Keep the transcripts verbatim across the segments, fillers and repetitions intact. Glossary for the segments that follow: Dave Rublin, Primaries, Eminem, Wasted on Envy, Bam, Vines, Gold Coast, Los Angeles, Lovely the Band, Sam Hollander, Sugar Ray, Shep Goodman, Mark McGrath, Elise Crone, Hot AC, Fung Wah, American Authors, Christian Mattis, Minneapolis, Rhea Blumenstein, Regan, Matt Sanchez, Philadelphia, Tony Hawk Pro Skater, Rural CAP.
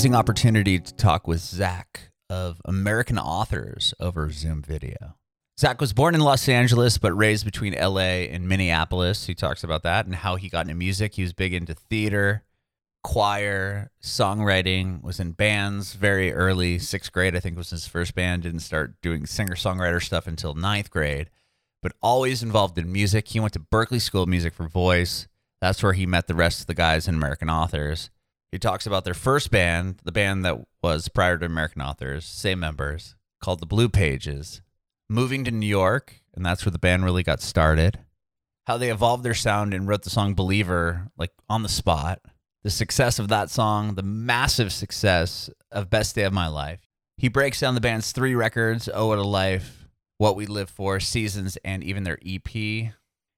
amazing opportunity to talk with Zach of American Authors over Zoom video. Zach was born in Los Angeles, but raised between L A and Minneapolis. He talks about that and how he got into music. He was big into theater, choir, songwriting, was in bands very early. Sixth grade, I think, was his first band. Didn't start doing singer-songwriter stuff until ninth grade, but always involved in music. He went to Berklee School of Music for Voice. That's where he met the rest of the guys in American Authors. He talks about their first band, the band that was prior to American Authors, same members, called the Blue Pages. Moving to New York, and that's where the band really got started. How they evolved their sound and wrote the song Believer, like, on the spot. The success of that song, the massive success of Best Day of My Life. He breaks down the band's three records, Oh What a Life, What We Live For, Seasons, and even their E P,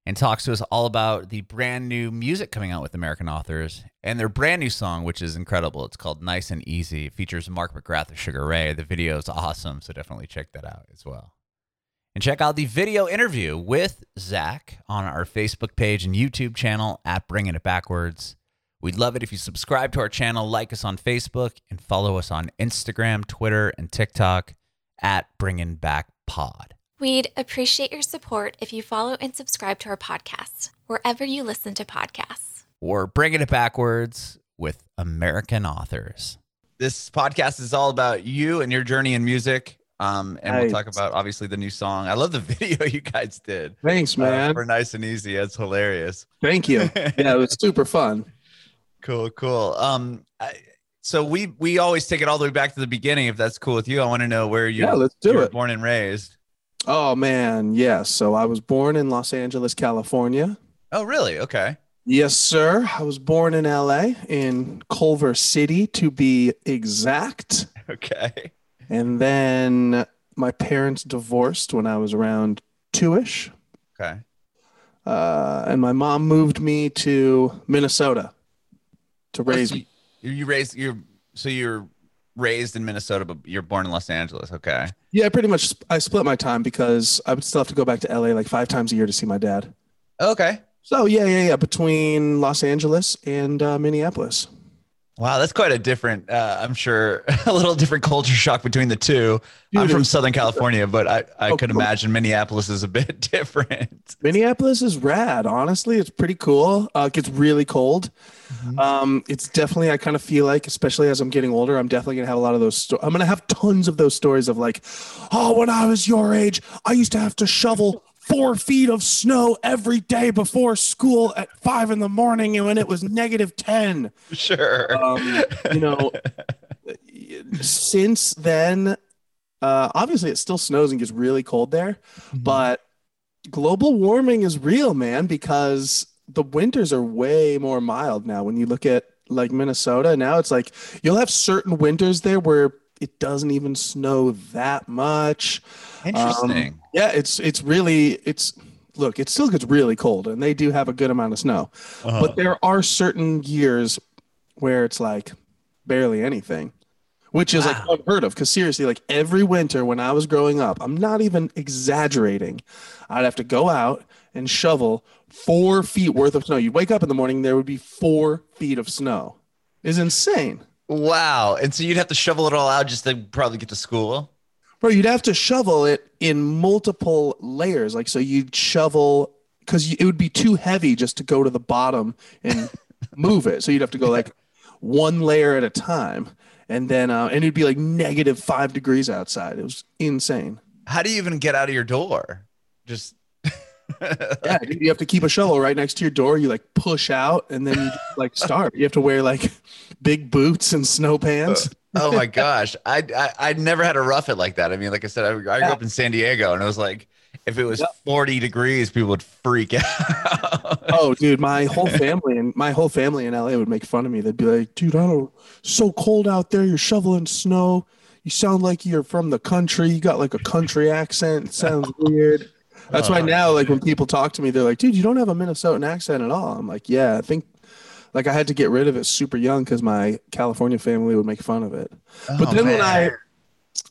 and talks to us all about the brand new music coming out with American Authors and their brand new song, which is incredible. It's called Nice and Easy. It features Mark McGrath of Sugar Ray. The video is awesome, so definitely check that out as well. And check out the video interview with Zach on our Facebook page and YouTube channel at Bringing It Backwards. We'd love it if you subscribe to our channel, like us on Facebook, and follow us on Instagram, Twitter, and TikTok at Bringin' Back Pod. We'd appreciate your support if you follow and subscribe to our podcast, wherever you listen to podcasts. We're Bringing It Backwards with American Authors. This podcast is all about you and your journey in music. Um, and nice. We'll talk about, obviously, the new song. I love the video you guys did. Thanks, man. Uh, for Nice and Easy. That's hilarious. Thank you. Yeah, it was super fun. Cool, cool. Um, I, so we we always take it all the way back to the beginning, if that's cool with you. I want to know where you, yeah, let's do you it. were born and raised. Oh, man, yes. So I was born in Los Angeles, California. Oh, really? Okay. Yes, sir. I was born in L A, in Culver City, to be exact. Okay. And then my parents divorced when I was around two-ish. Okay. Uh, and my mom moved me to Minnesota. To raise oh, so you, you raised you're so you're raised in Minnesota, but you're born in Los Angeles. Okay. Yeah, pretty much. I split my time because I would still have to go back to L A like five times a year to see my dad. Okay. So yeah, yeah, yeah. Between Los Angeles and uh, Minneapolis. Wow, that's quite a different. Uh, I'm sure a little different culture shock between the two. Dude, I'm from Southern California, but I I oh, could cool. imagine Minneapolis is a bit different. Minneapolis is rad. Honestly, it's pretty cool. Uh, it gets really cold. Mm-hmm. Um, it's definitely, I kind of feel like, especially as I'm getting older, I'm definitely going to have a lot of those. Sto- I'm going to have tons of those stories of like, oh, when I was your age, I used to have to shovel four feet of snow every day before school at five in the morning. And when it was negative ten, sure. Um, you know, since then, uh, obviously it still snows and gets really cold there, mm-hmm. but global warming is real, man, because the winters are way more mild now. When you look at like Minnesota now, it's like you'll have certain winters there where it doesn't even snow that much. Interesting. Um, yeah, it's it's really it's look, it still gets really cold, and they do have a good amount of snow, uh-huh. but there are certain years where it's like barely anything, which is wow. like unheard of. Because seriously, like every winter when I was growing up, I'm not even exaggerating, I'd have to go out and shovel four feet worth of snow. You'd wake up in the morning, there would be four feet of snow. It's insane. Wow. And so you'd have to shovel it all out just to probably get to school? Bro, you'd have to shovel it in multiple layers. Like, so you'd shovel, because it would be too heavy just to go to the bottom and move it. So you'd have to go like one layer at a time. And then, uh, and it'd be like negative five degrees outside. It was insane. How do you even get out of your door? Just... yeah, you have to keep a shovel right next to your door. You like push out, and then you just, like start. You have to wear like big boots and snow pants. Oh, oh my gosh, I, I I never had a rough it like that. I mean, like I said, I, I grew yeah. up in San Diego, and it was like if it was yep. forty degrees, people would freak out. Oh, dude, my whole family and my whole family in L A would make fun of me. They'd be like, "Dude, I don't. So cold out there. You're shoveling snow. You sound like you're from the country. You got like a country accent. It sounds weird." That's why now, like, when people talk to me, they're like, dude, you don't have a Minnesotan accent at all. I'm like, yeah, I think, like, I had to get rid of it super young because my California family would make fun of it. Oh, but then man. when I,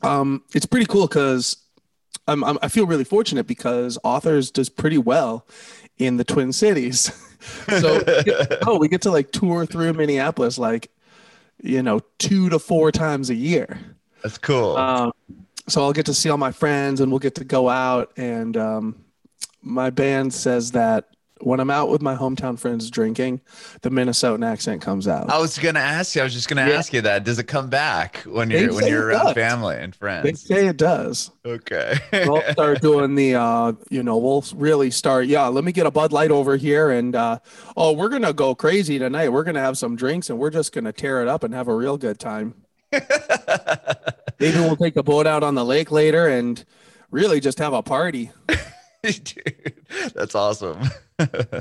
um, it's pretty cool because I'm, I'm, I feel really fortunate because Authors does pretty well in the Twin Cities. So, oh, we get to, like, tour through Minneapolis, like, you know, two to four times a year. That's cool. Um, so I'll get to see all my friends and we'll get to go out. And um, my band says that when I'm out with my hometown friends drinking, the Minnesotan accent comes out. I was going to ask you. I was just going to yeah. ask you that. Does it come back when they you're when you're around does. family and friends? They say it does. Okay. We'll start doing the, uh, you know, we'll really start. Yeah, let me get a Bud Light over here, and uh, oh, we're gonna go crazy tonight. We're gonna have some drinks, and we're just gonna tear it up and have a real good time. Maybe we'll take a boat out on the lake later and really just have a party. Dude, that's awesome.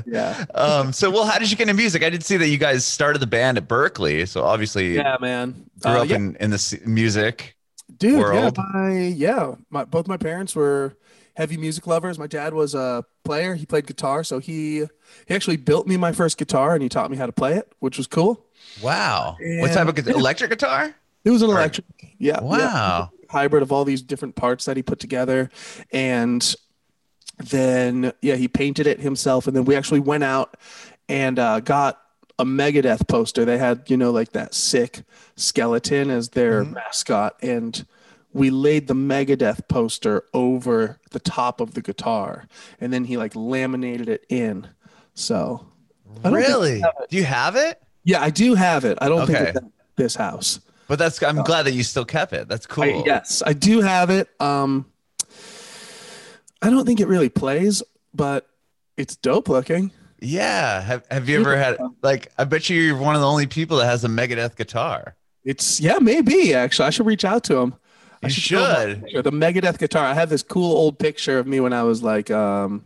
Yeah. Um, so, well, how did you get into music? I did see that you guys started the band at Berklee. So obviously, yeah, man, grew uh, up yeah. in, in the music Dude, world. Yeah, my, yeah. My, both my parents were heavy music lovers. My dad was a player. He played guitar. So he, he actually built me my first guitar and he taught me how to play it, which was cool. Wow. And what type of electric guitar? It was an electric. Or, yeah. Wow. Yeah, hybrid of all these different parts that he put together. And then yeah he painted it himself, and then we actually went out and uh got a Megadeth poster. They had, you know, like that sick skeleton as their mm-hmm. mascot, and we laid the Megadeth poster over the top of the guitar, and then he like laminated it in. So I don't really do you have it? Yeah, I do have it. I don't okay. think it's at this house, but that's I'm so, glad that you still kept it. That's cool. I, yes I do have it. um I don't think it really plays, but it's dope looking. Yeah. Have Have you ever had, like, I bet you you're one of the only people that has a Megadeth guitar. It's, yeah, maybe, actually. I should reach out to him. I you should. should. The Megadeth guitar. I have this cool old picture of me when I was, like, um,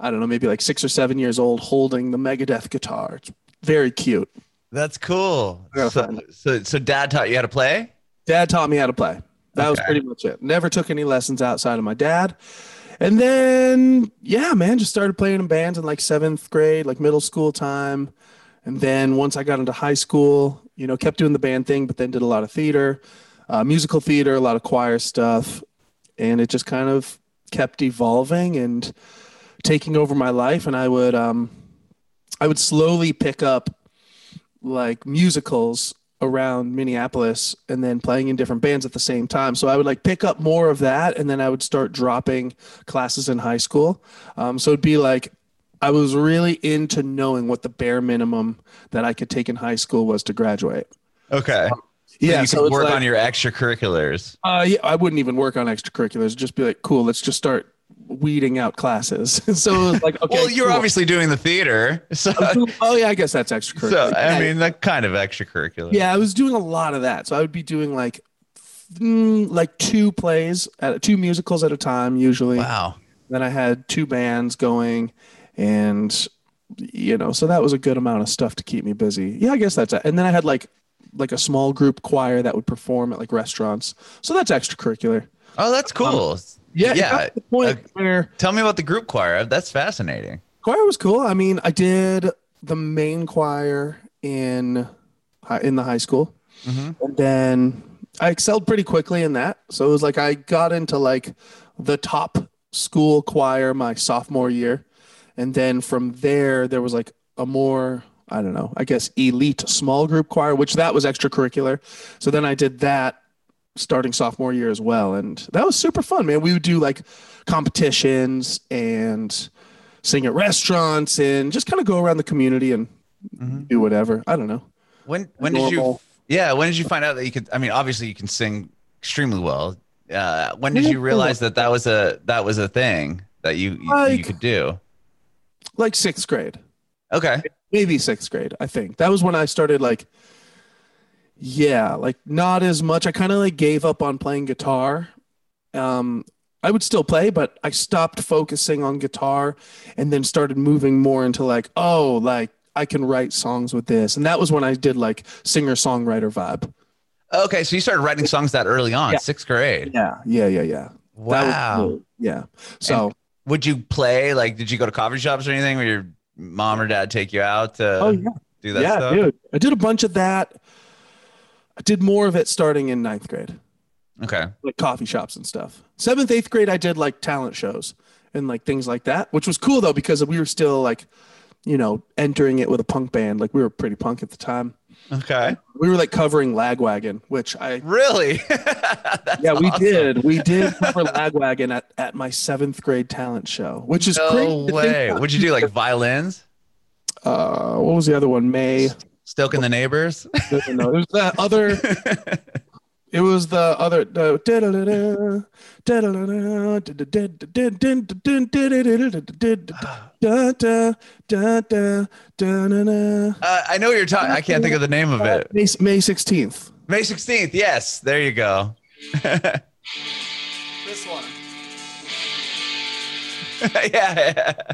I don't know, maybe like six or seven years old holding the Megadeth guitar. It's very cute. That's cool. So, so, so dad taught you how to play? Dad taught me how to play. That okay. was pretty much it. Never took any lessons outside of my dad. And then, yeah, man, just started playing in bands in like seventh grade, like middle school time. And then once I got into high school, you know, kept doing the band thing, but then did a lot of theater, uh, musical theater, a lot of choir stuff. And it just kind of kept evolving and taking over my life. And I would, um, I would slowly pick up like musicals around Minneapolis and then playing in different bands at the same time. So I would like pick up more of that, and then I would start dropping classes in high school. Um, so it'd be like I was really into knowing what the bare minimum that I could take in high school was to graduate. Okay. Um, yeah. So you so could work like, on your extracurriculars. Uh, yeah, I wouldn't even work on extracurriculars. Just be like, cool, let's just start weeding out classes. So it was like, okay, well, you're cool. obviously doing the theater. So oh yeah, I guess that's extracurricular. So I mean, that kind of extracurricular. Yeah, I was doing a lot of that. So I would be doing like, like two plays, at two musicals at a time usually. Wow. Then I had two bands going, and you know, so that was a good amount of stuff to keep me busy. Yeah, I guess that's it. And then I had like, like a small group choir that would perform at like restaurants. So that's extracurricular. Oh, that's cool. Um, Yeah, yeah. The point uh, where, tell me about the group choir. That's fascinating. Choir was cool. I mean, I did the main choir in in the high school, mm-hmm. and then I excelled pretty quickly in that. So it was like I got into like the top school choir my sophomore year, and then from there there was like a more I don't know, I guess elite small group choir, which that was extracurricular. So then I did that starting sophomore year as well, and that was super fun, man. We would do like competitions and sing at restaurants and just kind of go around the community and mm-hmm. do whatever. I don't know. When when Normal. did you yeah when did you find out that you could, I mean, obviously you can sing extremely well, uh when did you realize that that was a that was a thing that you like, you could do? Like sixth grade. Okay, maybe sixth grade. I think that was when I started like yeah, like not as much. I kind of like gave up on playing guitar. Um, I would still play, but I stopped focusing on guitar and then started moving more into like, oh, like I can write songs with this. And that was when I did like singer-songwriter vibe. Okay, so you started writing songs that early on, yeah. sixth grade. Yeah, yeah, yeah, yeah. Wow. Cool. Yeah. So and would you play, like, did you go to coffee shops or anything where your mom or dad take you out to oh, yeah. do that yeah, stuff? Yeah, dude. I did a bunch of that. I did more of it starting in ninth grade. Okay. Like coffee shops and stuff. Seventh, eighth grade, I did like talent shows and like things like that, which was cool though, because we were still like you know, entering it with a punk band. Like, we were pretty punk at the time. Okay. We were like covering Lagwagon, which I really yeah we awesome. did we did cover Lagwagon at, at my seventh grade talent show, which is no way. What'd you do, like violins? Uh, what was the other one? May Stoking the Neighbors. No, no, there's that other. It was the other. Uh, I know what you're talking. I can't think of the name of it. May sixteenth. May sixteenth. Yes. There you go. This one. Yeah, yeah.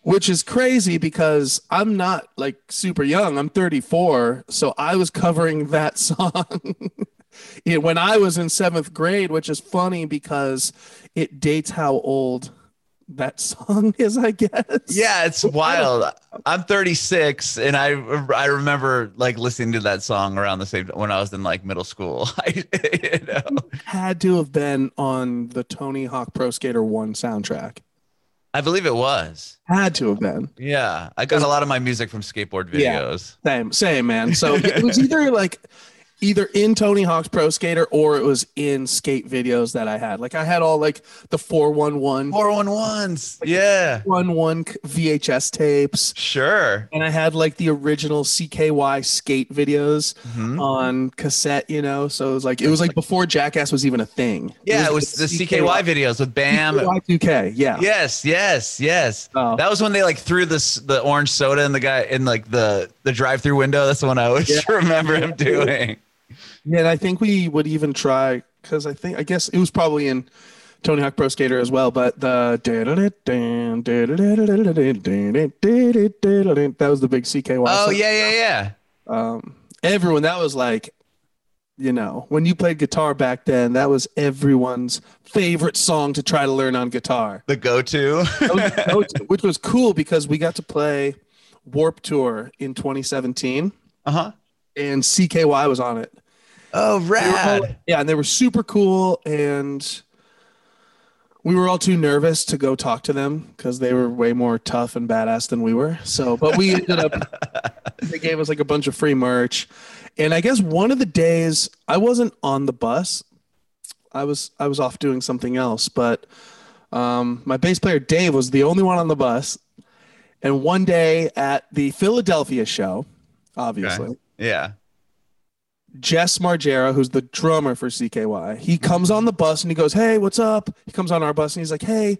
Which is crazy because I'm not like super young. I'm thirty-four. So I was covering that song it, when I was in seventh grade, which is funny because it dates how old that song is, I guess. Yeah, it's wild. I'm thirty-six. And I, I remember like listening to that song around the same when I was in like middle school. You know? Had to have been on the Tony Hawk Pro Skater one soundtrack. I believe it was. Had to have been. Yeah. I got a lot of my music from skateboard videos. Yeah, same, same, man. So it was either like either in Tony Hawk's Pro Skater or it was in skate videos that I had. Like I had all like the four one one. four one ones. Like, yeah. four one one V H S tapes. Sure. And I had like the original C K Y skate videos mm-hmm. on cassette, you know? So it was like, it was like before Jackass was even a thing. Yeah. It was, it was the, the C K Y, C K Y videos with Bam. C K Y two K. Yeah. Yes. Yes. Yes. Oh. That was when they like threw this, the orange soda in the guy in like the, the drive-through window. That's the one I always yeah. remember him doing. Yeah, and I think we would even try because I think I guess it was probably in Tony Hawk Pro Skater as well. But the that was the big C K Y. Oh song. yeah, yeah, yeah. Um, everyone, that was like, you know, when you played guitar back then, that was everyone's favorite song to try to learn on guitar. The go-to, the go-to, which was cool because we got to play Warped Tour in twenty seventeen. Uh huh. And C K Y was on it. Oh, rad. All, yeah, and they were super cool, and we were all too nervous to go talk to them because they were way more tough and badass than we were. So, but we ended up, they gave us like a bunch of free merch, and I guess one of the days, I wasn't on the bus. I was I was off doing something else, but um, my bass player Dave was the only one on the bus, and one day at the Philadelphia show, obviously. Okay. Yeah. Jess Margera, who's the drummer for C K Y, he comes on the bus and he goes, "Hey, what's up?" He comes on our bus and he's like, "Hey,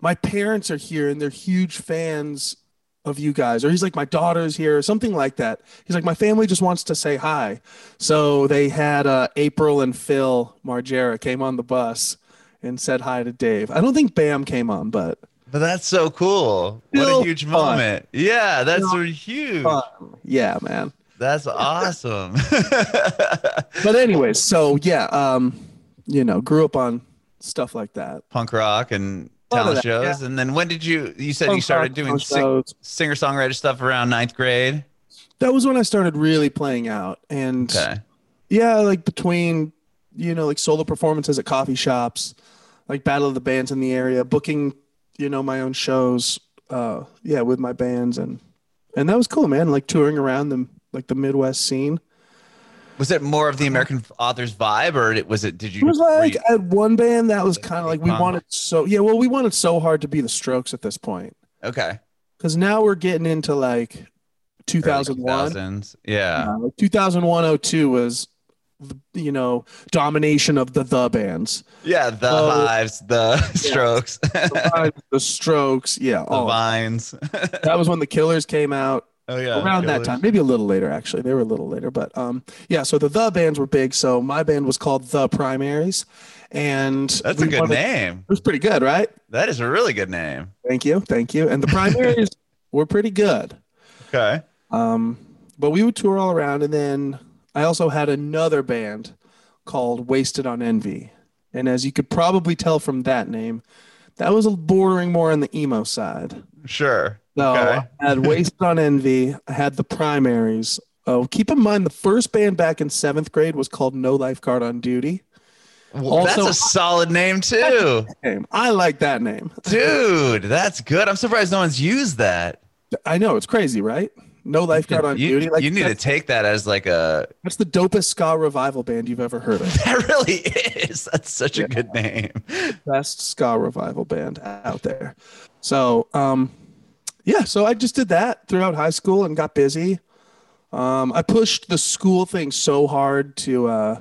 my parents are here and they're huge fans of you guys." Or he's like, "My daughter's here," or something like that. He's like, "My family just wants to say hi." So they had uh, April and Phil Margera came on the bus and said hi to Dave. I don't think Bam came on, but... But that's so cool. What a huge moment. Fun. Yeah, that's so huge. Fun. Yeah, man. That's awesome. But anyways, so yeah, um, you know, grew up on stuff like that. Punk rock and talent that, shows. Yeah. And then when did you, you said Punk you started doing sing, singer-songwriter stuff around ninth grade? That was when I started really playing out. And okay. yeah, like between, you know, like solo performances at coffee shops, like Battle of the Bands in the area, booking, you know, my own shows, uh, yeah, with my bands. And, and that was cool, man. Like touring around them. Like the Midwest scene. Was it more of the American Authors vibe, or it was it? Did you? It was like you, at one band that was kind of like we wanted so yeah. Well, we wanted so hard to be the Strokes at this point. Okay. Because now we're getting into like two thousand one. two thousands. Yeah. Uh, like two thousand one, oh two was, you know, domination of the the bands. Yeah, the so, Hives, the yeah, Strokes, the, Hives, the Strokes. Yeah, the Vines. That was when the Killers came out. Oh, yeah, around that time, maybe a little later, actually. They were a little later, but um, yeah, so the the bands were big. So my band was called The Primaries, and that's a good name. It was pretty good, right? That is a really good name. Thank you. Thank you. And the Primaries were pretty good. Okay. Um, but we would tour all around, and then I also had another band called Wasted on Envy. And as you could probably tell from that name, that was bordering more on the emo side. Sure. So okay. I had Wasted on Envy. I had the Primaries. Oh, keep in mind, the first band back in seventh grade was called No Lifeguard on Duty. Well, also, that's a solid name too. Name. I like that name. Dude, that's good. I'm surprised no one's used that. I know. It's crazy, right? No Lifeguard on Duty. Like, you need to take that as like a... That's the dopest ska revival band you've ever heard of. That really is. That's such yeah. a good name. Best ska revival band out there. So, um, yeah. So I just did that throughout high school and got busy. Um, I pushed the school thing so hard to... Uh,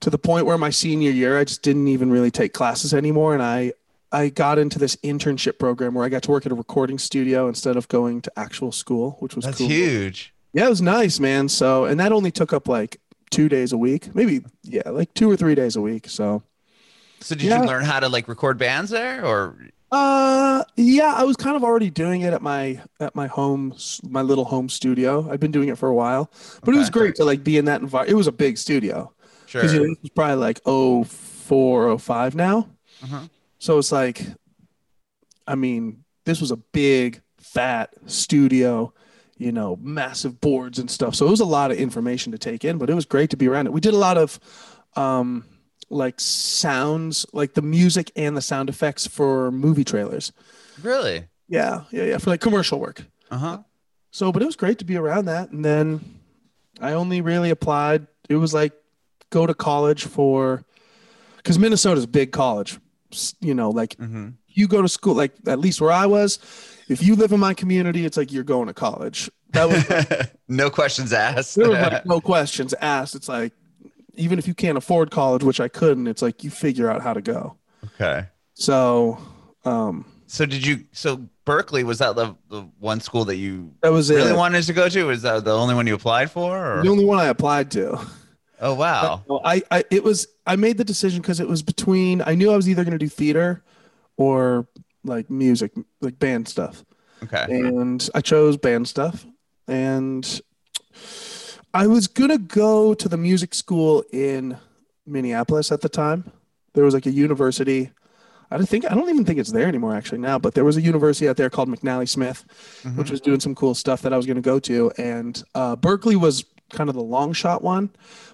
to the point where my senior year, I just didn't even really take classes anymore. And I, I got into this internship program where I got to work at a recording studio instead of going to actual school, which was That's cool. huge. Yeah, it was nice, man. So, and that only took up like two days a week, maybe. Yeah. Like two or three days a week. So, so did yeah. you learn how to like record bands there or? Uh, yeah, I was kind of already doing it at my, at my home, my little home studio. I'd been doing it for a while, but okay. it was great to like be in that environment. It was a big studio. Because sure. you know, it's probably like oh four, oh five now. Uh-huh. So it's like, I mean, this was a big, fat studio, you know, massive boards and stuff. So it was a lot of information to take in, but it was great to be around it. We did a lot of um, like sounds, like the music and the sound effects for movie trailers. Really? Yeah. Yeah. Yeah. For like commercial work. Uh-huh. So, but it was great to be around that. And then I only really applied. It was like, go to college for, because Minnesota's a big college, you know, like mm-hmm. you go to school, like at least where I was, if you live in my community, it's like you're going to college. That was like, no questions asked. There was like no questions asked. It's like, even if you can't afford college, which I couldn't, it's like you figure out how to go. Okay. So, um, so did you, so Berklee, was that the, the one school that you that was really it. wanted to go to? Was that the only one you applied for? Or? The only one I applied to. Oh, wow. So I, I, it was, I made the decision because it was between, I knew I was either going to do theater or like music, like band stuff. Okay. And I chose band stuff, and I was going to go to the music school in Minneapolis at the time. There was like a university. I don't think, I don't even think it's there anymore actually now, but there was a university out there called McNally Smith, mm-hmm. which was doing some cool stuff that I was going to go to. And uh, Berklee was kind of the long shot one,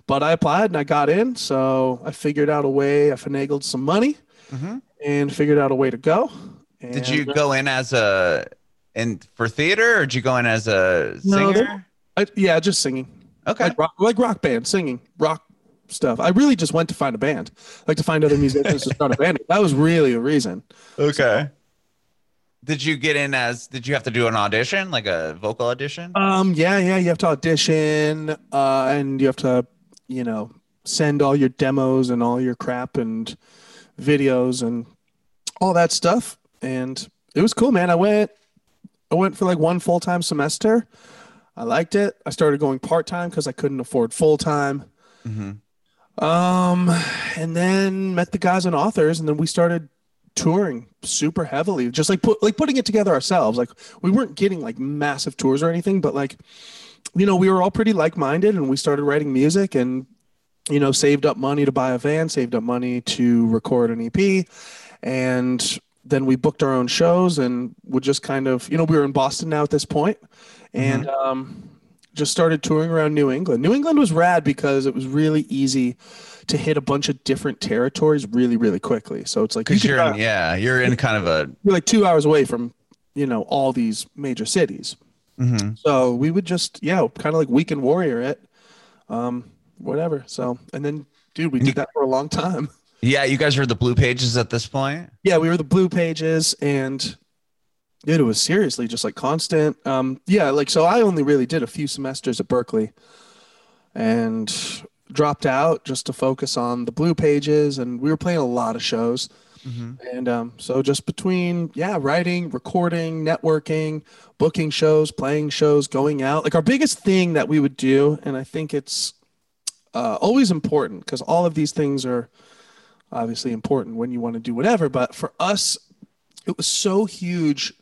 but I applied and I got in. So I figured out a way, I finagled some money mm-hmm. and figured out a way to go. And did you go in as a, in for theater, or did you go in as a singer? No, I, yeah, just singing. Okay. Like rock, like rock band, singing, rock stuff. I really just went to find a band, like to find other musicians to start a band. That was really the reason. Okay. So, did you get in as, did you have to do an audition, like a vocal audition? Um, yeah, yeah. You have to audition uh, and you have to, you know, send all your demos and all your crap and videos and all that stuff. And it was cool, man. I went, I went for like one full-time semester. I liked it. I started going part-time because I couldn't afford full-time. Mm-hmm. Um, and then met the guys in Authors, and then we started touring super heavily, just like put, like putting it together ourselves. Like we weren't getting like massive tours or anything, but like, you know, we were all pretty like-minded, and we started writing music and, you know, saved up money to buy a van, saved up money to record an E P. And then we booked our own shows and would just kind of, you know, we were in Boston now at this point, and mm-hmm. um, just started touring around New England. New England was rad because it was really easy to hit a bunch of different territories really, really quickly. So it's like, Cause you you're in, yeah, you're in kind of a, you're like two hours away from, you know, all these major cities. Mm-hmm. So we would just, yeah, kind of like weekend warrior it, um, whatever. So, and then dude, we did that for a long time. Yeah. You guys were the Blue Pages at this point. Yeah. We were the Blue Pages, and dude, it was seriously just like constant. Um, yeah. Like, so I only really did a few semesters at Berklee and dropped out just to focus on the Blue Pages, and we were playing a lot of shows. Mm-hmm. And um, so just between, yeah, writing, recording, networking, booking shows, playing shows, going out, like our biggest thing that we would do. And I think it's uh, always important because all of these things are obviously important when you want to do whatever. But for us, it was so huge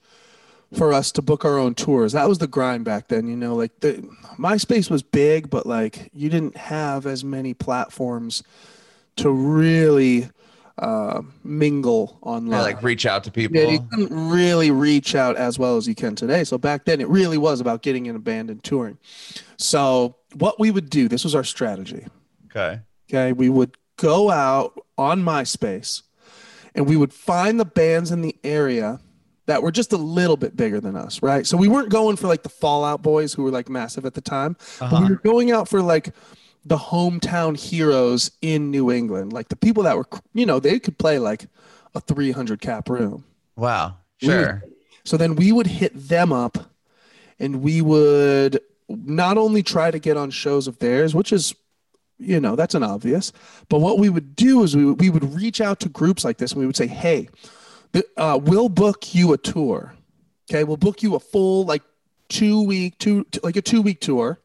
for us to book our own tours. That was the grind back then, you know, like the MySpace was big, but like you didn't have as many platforms to really uh, mingle online. Yeah, like reach out to people. Yeah, you couldn't really reach out as well as you can today. So back then it really was about getting in a band and touring. So what we would do, this was our strategy. Okay. Okay. We would go out on MySpace and we would find the bands in the area that were just a little bit bigger than us, right? So we weren't going for like the Fall Out Boys, who were like massive at the time, uh-huh. but we were going out for like the hometown heroes in New England, like the people that were, you know, they could play like a three hundred cap room. Wow. Sure. We, so then we would hit them up and we would not only try to get on shows of theirs, which is, you know, that's an obvious, but what we would do is we would, we would reach out to groups like this and we would say, hey, Uh, we'll book you a tour. Okay. We'll book you a full, like two week, two, like a two week tour,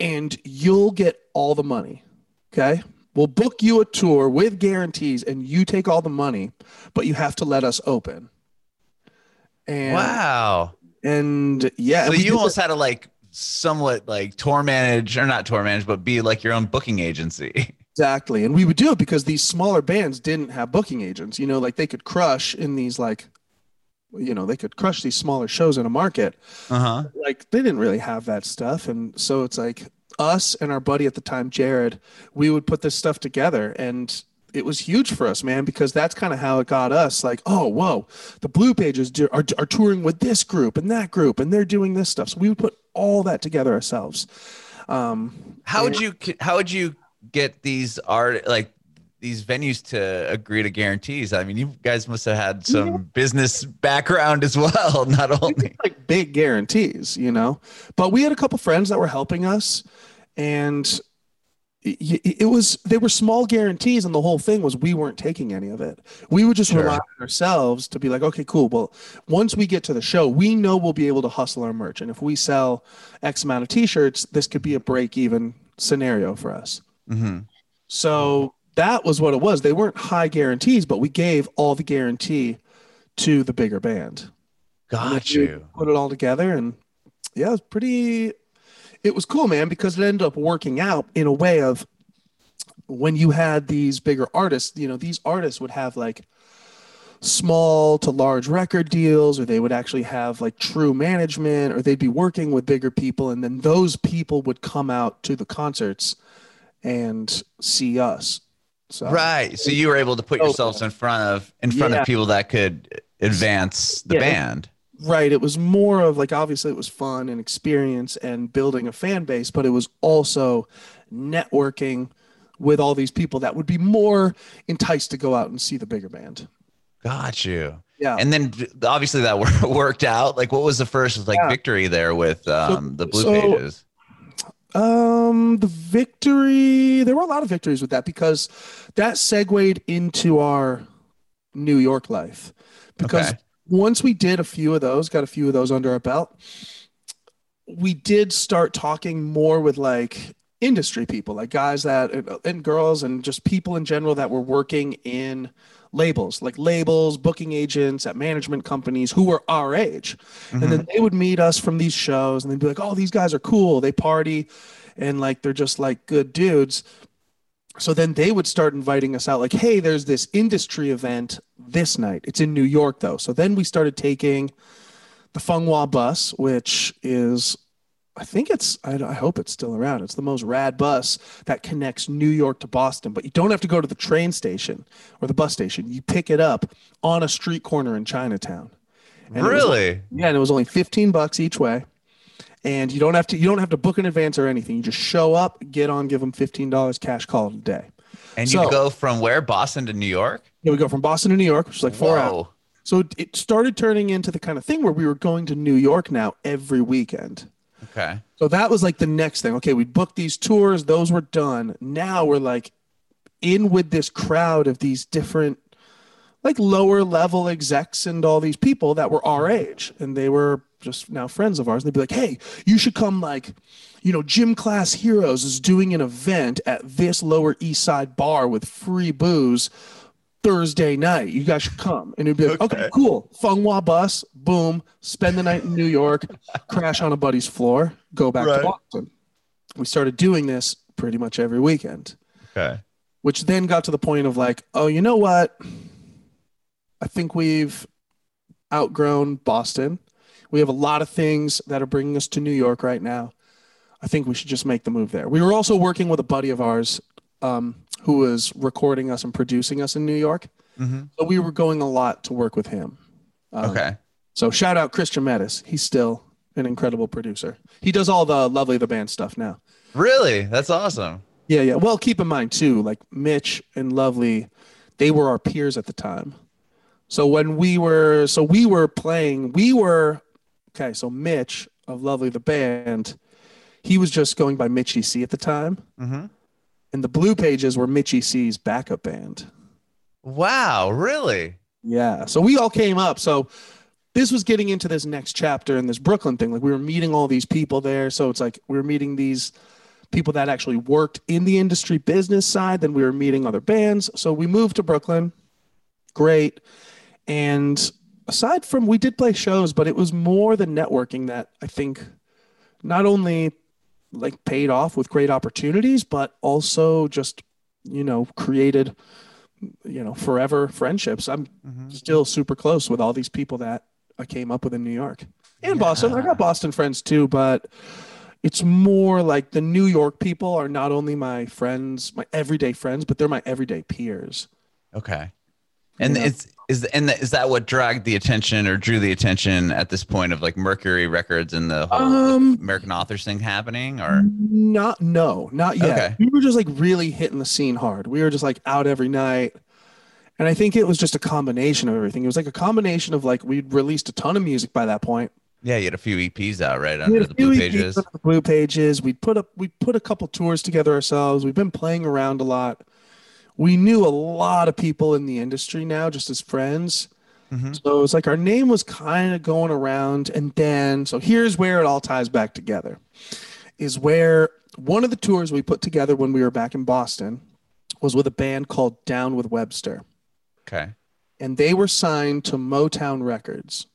and you'll get all the money. Okay. We'll book you a tour with guarantees and you take all the money, but you have to let us open. And wow. And yeah. So you almost had to like somewhat like tour manage, or not tour manage, but be like your own booking agency. Exactly. And we would do it because these smaller bands didn't have booking agents, you know, like they could crush in these, like, you know, they could crush these smaller shows in a market. Uh-huh. Like they didn't really have that stuff. And so it's like us and our buddy at the time, Jared, we would put this stuff together, and it was huge for us, man, because that's kind of how it got us like, oh, whoa, the Blue Pages do, are, are touring with this group and that group, and they're doing this stuff. So we would put all that together ourselves. Um, how would you, how would you, get these art like these venues to agree to guarantees? I mean, you guys must have had some yeah. business background as well, not only like big guarantees, you know. But we had a couple friends that were helping us, and it, it was they were small guarantees, and the whole thing was we weren't taking any of it. We would just sure. rely on ourselves to be like, okay, cool. Well, once we get to the show, we know we'll be able to hustle our merch, and if we sell X amount of T-shirts, this could be a break-even scenario for us. Mm-hmm. So that was what it was. They weren't high guarantees, but we gave all the guarantee to the bigger band. Got you. Put it all together, and yeah, it was pretty. It was cool, man, because it ended up working out in a way of when you had these bigger artists. You know, these artists would have like small to large record deals, or they would actually have like true management, or they'd be working with bigger people, and then those people would come out to the concerts and see us. So, right. So you were able to put yourselves in front of, in front yeah. of people that could advance the yeah. band. Right. It was more of like, obviously it was fun and experience and building a fan base, but it was also networking with all these people that would be more enticed to go out and see the bigger band. Got you. Yeah. And then obviously that worked out. Like what was the first like yeah. victory there with um, so, the Blue so, Pages? Um, the victory, there were a lot of victories with that because that segued into our New York life. Because okay. once we did a few of those, got a few of those under our belt, we did start talking more with like industry people, like guys that, and girls and just people in general that were working in labels, like labels, booking agents at management companies who were our age. Mm-hmm. And then they would meet us from these shows and they'd be like, oh, these guys are cool. They party and like, they're just like good dudes. So then they would start inviting us out like, hey, there's this industry event this night. It's in New York though. So then we started taking the Fung Wah bus, which is, I think it's, I, I hope it's still around. It's the most rad bus that connects New York to Boston, but you don't have to go to the train station or the bus station. You pick it up on a street corner in Chinatown. And really? It was, yeah. And it was only fifteen bucks each way. And you don't have to, you don't have to book in advance or anything. You just show up, get on, give them fifteen dollars cash call a day. And so, you go from where? Boston to New York? Yeah, we go from Boston to New York, which is like four Whoa. hours. So it started turning into the kind of thing where we were going to New York now every weekend. Okay. So that was like the next thing. Okay, we booked these tours. Those were done. Now we're like in with this crowd of these different like lower level execs and all these people that were our age. And they were just now friends of ours. They'd be like, hey, you should come like, you know, Gym Class Heroes is doing an event at this Lower East Side bar with free booze Thursday night. You guys should come. And it'd be like, okay, okay cool. Fung Wah bus, boom, spend the night in New York, crash on a buddy's floor, go back right. to Boston. We started doing this pretty much every weekend. Okay. Which then got to the point of like, oh, you know what? I think we've outgrown Boston. We have a lot of things that are bringing us to New York right now. I think we should just make the move there. We were also working with a buddy of ours, um, who was recording us and producing us in New York. Mm-hmm. So we were going a lot to work with him. Um, okay. So shout out Christian Mattis. He's still an incredible producer. He does all the Lovely the Band stuff now. Really? That's awesome. Yeah, yeah. Well, keep in mind, too, like Mitch and Lovely, they were our peers at the time. So when we were, so we were playing, we were, okay, so Mitch of Lovely the Band, he was just going by Mitch E C at the time. Mm-hmm. And the Blue Pages were Mitch E C's backup band. Wow, really? Yeah. So we all came up. So this was getting into this next chapter and this Brooklyn thing. Like we were meeting all these people there. So it's like we were meeting these people that actually worked in the industry business side. Then we were meeting other bands. So we moved to Brooklyn. Great. And aside from, we did play shows, but it was more the networking that I think not only like paid off with great opportunities, but also just, you know, created, you know, forever friendships. I'm mm-hmm. still super close with all these people that I came up with in New York and yeah. Boston. I got Boston friends too, but it's more like the New York people are not only my friends, my everyday friends, but they're my everyday peers. Okay. And yeah. it's, is, and is that what dragged the attention or drew the attention at this point of like Mercury Records and the whole um, American Authors thing happening or not? No, not yet. Okay. We were just like really hitting the scene hard. We were just like out every night. And I think it was just a combination of everything. It was like a combination of like, we'd released a ton of music by that point. Yeah. You had a few E Ps out, right? Under the Blue Pages. The Blue Pages. We'd put up, we put a couple tours together ourselves. We've been playing around a lot. We knew a lot of people in the industry now, just as friends. Mm-hmm. So it was like our name was kind of going around. And then, so here's where it all ties back together, is where one of the tours we put together when we were back in Boston was with a band called Down with Webster. Okay. And they were signed to Motown Records.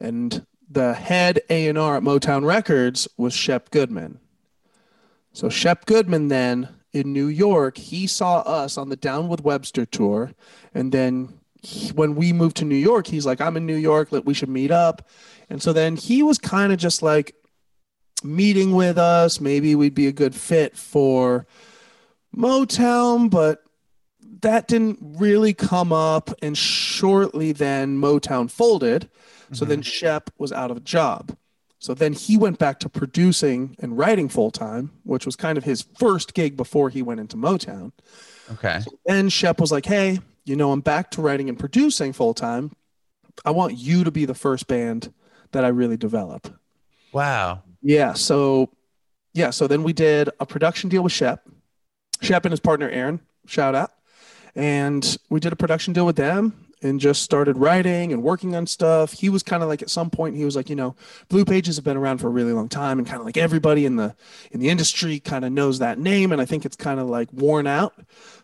And the head A and R at Motown Records was Shep Goodman. So Shep Goodman then... in New York, he saw us on the Down with Webster tour. And then he, when we moved to New York, he's like, I'm in New York, we should meet up. And so then he was kind of just like meeting with us. Maybe we'd be a good fit for Motown, but that didn't really come up. And shortly then Motown folded. Mm-hmm. So then Shep was out of a job. So then he went back to producing and writing full-time, which was kind of his first gig before he went into Motown. Okay. So then Shep was like, hey, you know, I'm back to writing and producing full-time. I want you to be the first band that I really develop. Wow. Yeah. So, yeah. So then we did a production deal with Shep. Shep and his partner, Aaron, shout out. And we did a production deal with them. And just started writing and working on stuff. He was kind of like, at some point, he was like, you know, Blue Pages have been around for a really long time, and kind of like everybody in the in the industry kind of knows that name, and I think it's kind of like worn out.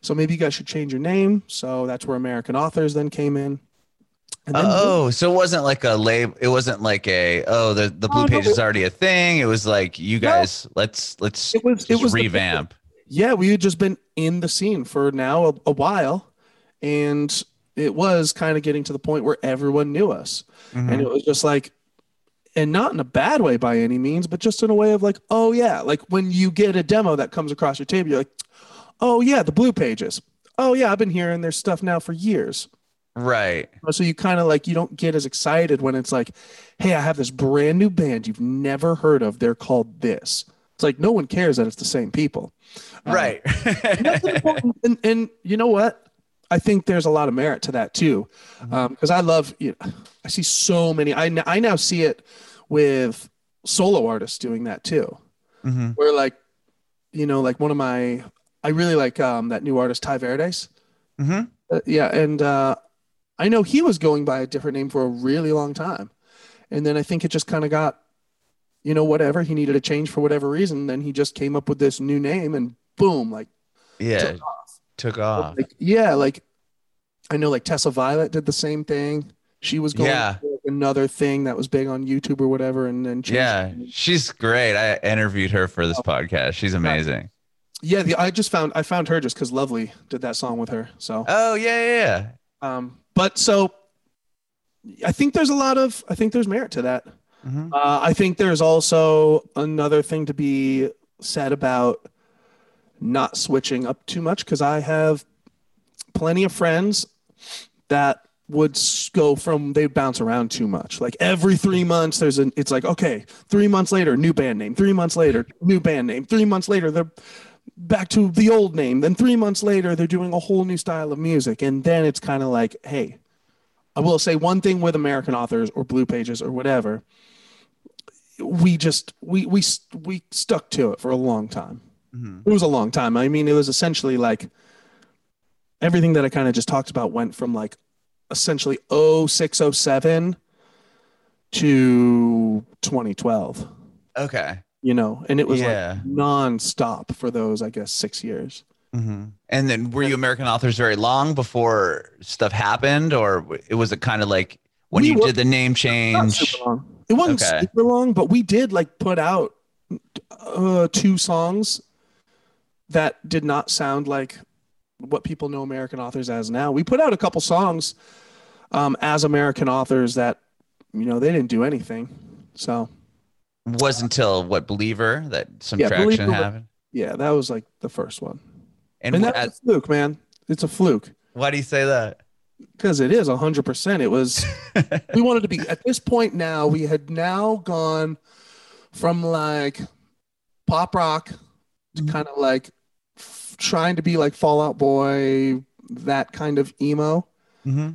So maybe you guys should change your name. So that's where American Authors then came in. And then oh, so it wasn't like a label. It wasn't like a oh, the the Blue oh, Pages no, is already a thing. It was like you guys no, let's let's it was, just it was revamp. The, yeah, we had just been in the scene for now a, a while, and. It was kind of getting to the point where everyone knew us. Mm-hmm. And it was just like, and not in a bad way by any means, but just in a way of like, oh yeah. Like when you get a demo that comes across your table, you're like, oh yeah, the Blue Pages. Oh yeah. I've been hearing their stuff now for years. Right. So you kind of like, you don't get as excited when it's like, hey, I have this brand new band you've never heard of. They're called this. It's like, no one cares that it's the same people. Right. Um, and, and, and you know what? I think there's a lot of merit to that too. Mm-hmm. Um, cause I love, you know, I see so many, I, n- I now see it with solo artists doing that too. Mm-hmm. Where like, you know, like one of my, I really like um, that new artist, Ty Verdes. Mm-hmm. Uh, yeah. And uh, I know he was going by a different name for a really long time. And then I think it just kind of got, you know, whatever, he needed a change for whatever reason. Then he just came up with this new name and boom, like, yeah. Took off. Like, yeah, like I know like Tessa Violet did the same thing. She was going yeah. to another thing that was big on YouTube or whatever, and then yeah, it. She's great. I interviewed her for this oh. podcast. She's amazing. Yeah, the, I just found I found her just because Lovely did that song with her. So oh yeah, yeah, yeah. Um, but so I think there's a lot of I think there's merit to that. Mm-hmm. Uh, I think there's also another thing to be said about not switching up too much because I have plenty of friends that would go from, they bounce around too much. Like every three months, there's an, it's like, okay, three months later, new band name, three months later, new band name, three months later, they're back to the old name. Then three months later, they're doing a whole new style of music. And then it's kind of like, hey, I will say one thing with American Authors or Blue Pages or whatever, we just, we, we, we stuck to it for a long time. Mm-hmm. It was a long time. I mean, it was essentially like everything that I kind of just talked about went from like, essentially oh six oh seven to twenty twelve. Okay. You know, and it was yeah. like nonstop for those, I guess, six years. Mm-hmm. And then were you American Authors very long before stuff happened, or it was it kind of like when we you were, did the name change? It wasn't okay. super long, but we did like put out uh, two songs that did not sound like what people know American Authors as now. We put out a couple songs um, as American Authors that, you know, they didn't do anything. So it wasn't until what, Believer that some yeah, traction Believer, happened. Yeah. That was like the first one. And, and that's a fluke, man. It's a fluke. Why do you say that? Because it is a hundred percent. It was, we wanted to be at this point. Now we had now gone from like pop rock to kind of like, trying to be like Fall Out Boy, that kind of emo. Mm-hmm.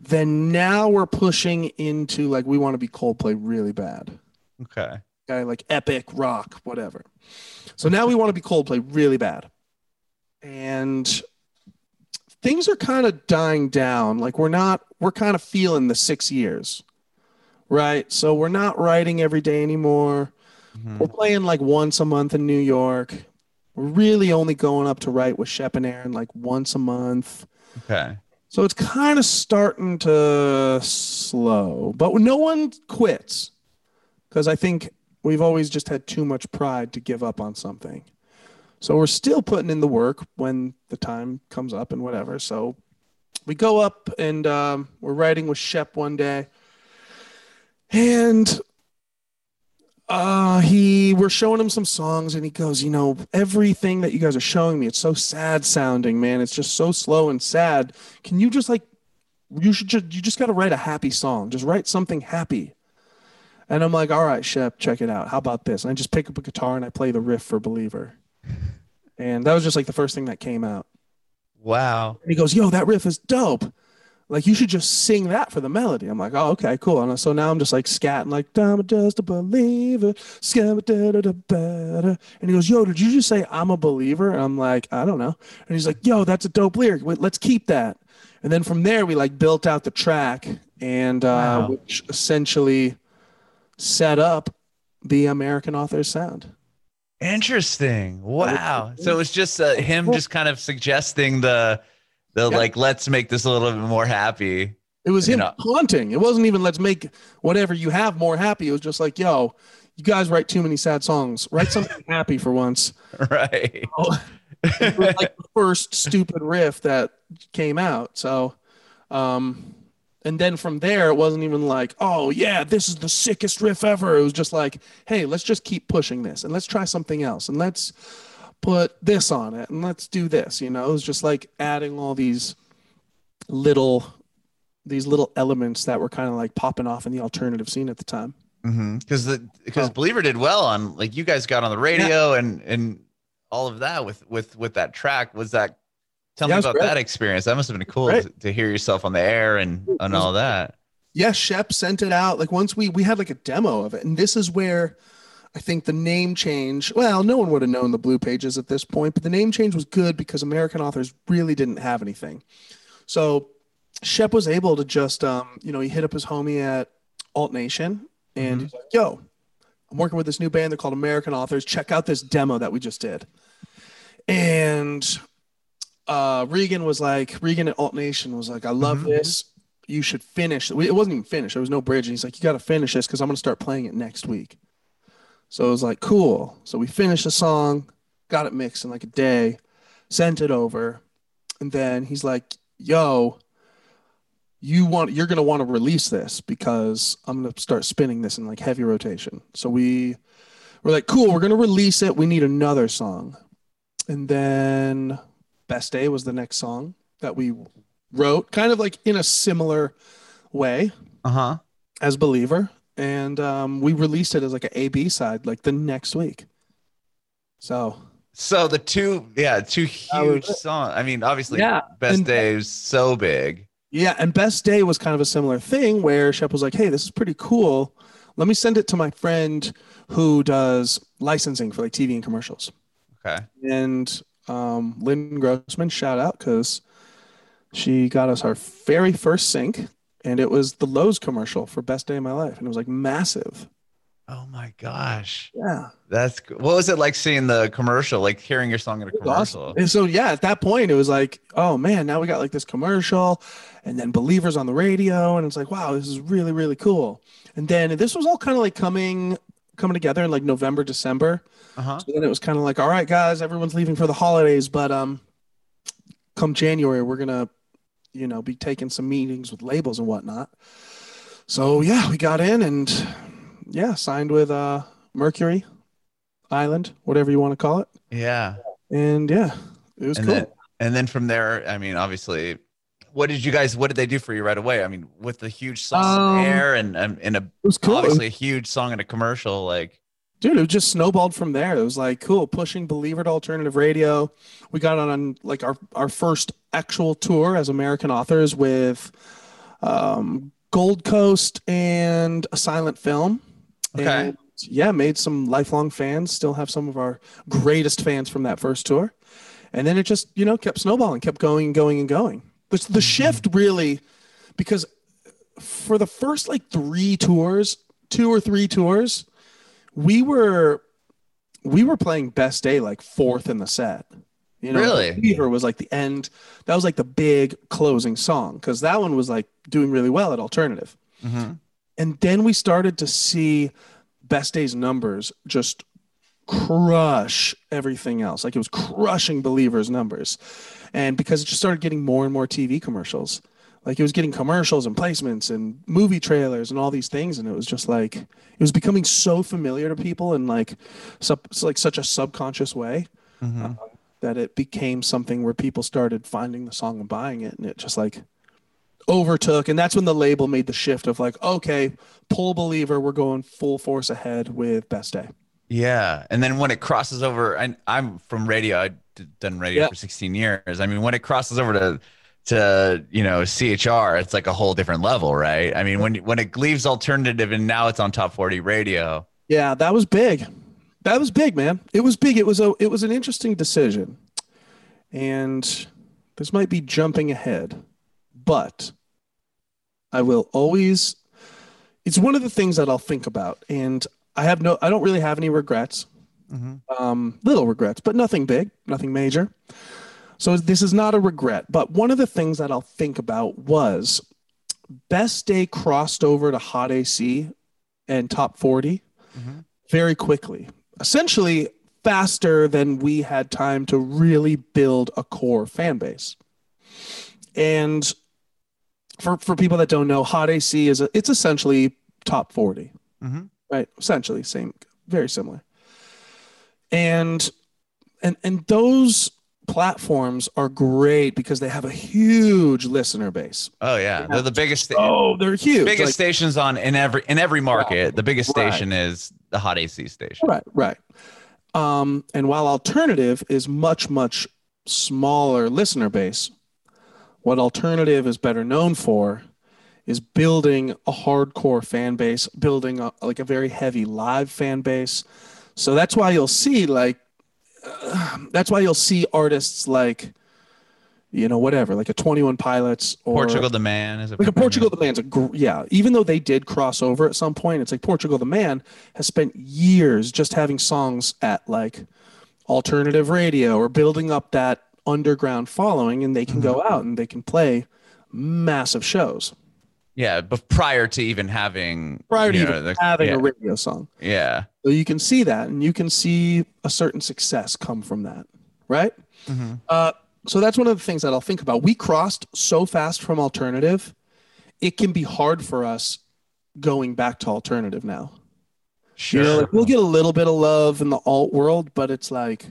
Then now we're pushing into like we want to be Coldplay really bad. Okay. Okay, like epic rock, whatever. So now we want to be Coldplay really bad, and things are kind of dying down. Like we're not, we're kind of feeling the six years, right? So we're not writing every day anymore. Mm-hmm. We're playing like once a month in New York. We're really only going up to write with Shep and Aaron like once a month. Okay. So it's kind of starting to slow, but no one quits because I think we've always just had too much pride to give up on something. So we're still putting in the work when the time comes up and whatever. So we go up and um, we're writing with Shep one day, and Uh, he, we're showing him some songs and he goes, you know, everything that you guys are showing me, it's so sad sounding, man. It's just so slow and sad. Can you just like, you should just, you just got to write a happy song. Just write something happy. And I'm like, all right, Shep, check it out. How about this? And I just pick up a guitar and I play the riff for Believer. And that was just like the first thing that came out. Wow. And he goes, yo, that riff is dope. Like, you should just sing that for the melody. I'm like, oh, okay, cool. And so now I'm just like scatting, like, I'm just a believer. And he goes, yo, did you just say I'm a believer? And I'm like, I don't know. And he's like, yo, that's a dope lyric. Wait, let's keep that. And then from there, we like built out the track and uh, wow. which essentially set up the American Authors sound. Interesting. Wow. So it was just uh, him just kind of suggesting the. They're yeah. like, let's make this a little bit more happy. It was him haunting. It wasn't even let's make whatever you have more happy. It was just like, yo, you guys write too many sad songs. Write something happy for once. Right. So, it was like the first stupid riff that came out. So, um, and then from there, it wasn't even like, oh, yeah, this is the sickest riff ever. It was just like, hey, let's just keep pushing this and let's try something else. And let's put this on it and let's do this, you know. It was just like adding all these little these little elements that were kind of like popping off in the alternative scene at the time. Mm-hmm. Because the because oh. Believer did well on like you guys got on the radio yeah. and and all of that with with with that track. Was that tell yeah, me about great. That experience? That must have been cool to, to hear yourself on the air and and all that. Yeah, Shep sent it out like once we we had like a demo of it, and this is where I think the name change, well, no one would have known the Blue Pages at this point, but the name change was good because American Authors really didn't have anything. So Shep was able to just, um, you know, he hit up his homie at Alt Nation and mm-hmm. he's like, yo, I'm working with this new band. They're called American Authors. Check out this demo that we just did. And uh, Regan was like, Regan at Alt Nation was like, I love mm-hmm. this. You should finish. It wasn't even finished. There was no bridge. And he's like, you got to finish this because I'm going to start playing it next week. So it was like, cool. So we finished the song, got it mixed in like a day, sent it over. And then he's like, yo, you want, you're going to want to release this because I'm going to start spinning this in like heavy rotation. So we were like, cool, we're going to release it. We need another song. And then Best Day was the next song that we wrote, kind of like in a similar way uh-huh. as Believer. And um, we released it as like an A B side, like the next week. So, so the two, yeah, two huge uh, songs. I mean, obviously, yeah. Best and, Day is so big. Yeah, and Best Day was kind of a similar thing where Shep was like, hey, this is pretty cool. Let me send it to my friend who does licensing for like T V and commercials. Okay. And um, Lynn Grossman, shout out, because she got us our very first sync. And it was the Lowe's commercial for Best Day of My Life. And it was like massive. Oh my gosh. Yeah. That's cool. What was it like seeing the commercial, like hearing your song in a commercial? Awesome. And so, yeah, at that point it was like, oh man, now we got like this commercial and then Believer's on the radio. And it's like, wow, this is really, really cool. And then this was all kind of like coming, coming together in like November, December. Uh-huh. So then it was kind of like, all right, guys, everyone's leaving for the holidays, but um, come January, we're going to, you know, be taking some meetings with labels and whatnot. So yeah, we got in and yeah, signed with uh Mercury Island, whatever you want to call it. Yeah. And yeah, it was and cool. Then, and then from there, I mean, obviously, what did you guys, what did they do for you right away? I mean, with the huge sauce um, in the air and, and, and a, it was cool. Obviously a huge song and a commercial, like. Dude, it just snowballed from there. It was like, cool, pushing Believer to alternative radio. We got on, on like our, our first actual tour as American Authors with um, Gold Coast and a silent film. Okay. And yeah, made some lifelong fans, still have some of our greatest fans from that first tour. And then it just, you know, kept snowballing, kept going and going and going. The, the shift really, because for the first like three tours, two or three tours, we were, we were playing Best Day like fourth in the set. You know, really? Believer was like the end. That was like the big closing song because that one was like doing really well at alternative. Mm-hmm. And then we started to see Best Day's numbers just crush everything else. Like it was crushing Believer's numbers, and because it just started getting more and more T V commercials. Like it was getting commercials and placements and movie trailers and all these things. And it was just like, it was becoming so familiar to people in like, sub, like such a subconscious way mm-hmm. uh, that it became something where people started finding the song and buying it. And it just like overtook. And that's when the label made the shift of like, okay, pull Believer, we're going full force ahead with Best Day. Yeah. And then when it crosses over, and I'm from radio, I've done radio yeah. for sixteen years. I mean, when it crosses over to, to you know C H R, it's like a whole different level, right? I mean, when when it leaves alternative and now it's on top forty radio. Yeah, that was big. That was big, man. It was big. It was a it was an interesting decision, and this might be jumping ahead, but I will always. It's one of the things that I'll think about, and I have no. I don't really have any regrets. Mm-hmm. Um, little regrets, but nothing big, nothing major. So this is not a regret, but one of the things that I'll think about was Best Day crossed over to Hot A C and Top forty mm-hmm. very quickly, essentially faster than we had time to really build a core fan base. And for, for people that don't know, Hot A C is a, it's essentially Top forty, mm-hmm. right? Essentially same, very similar. And, and, and those platforms are great because they have a huge listener base. Oh yeah, they're the biggest. Sta- oh, they're huge. Biggest like, stations on in every in every market. Right, the biggest station right. is the Hot A C station. Right, right. Um, and while alternative is much much smaller listener base, what alternative is better known for is building a hardcore fan base, building a, like a very heavy live fan base. So that's why you'll see like. Uh, that's why you'll see artists like, you know, whatever, like a twenty-one Pilots or Portugal the Man. Is a like a Portugal the Man's a gr- yeah. Even though they did cross over at some point, it's like Portugal the Man has spent years just having songs at like alternative radio or building up that underground following, and they can go out and they can play massive shows. Yeah, but prior to even having prior to you know, even the, having yeah. a radio song. Yeah. So you can see that, and you can see a certain success come from that, right? Mm-hmm. Uh, so that's one of the things that I'll think about. We crossed so fast from alternative, it can be hard for us going back to alternative now. Sure. You know, like we'll get a little bit of love in the alt world, but it's like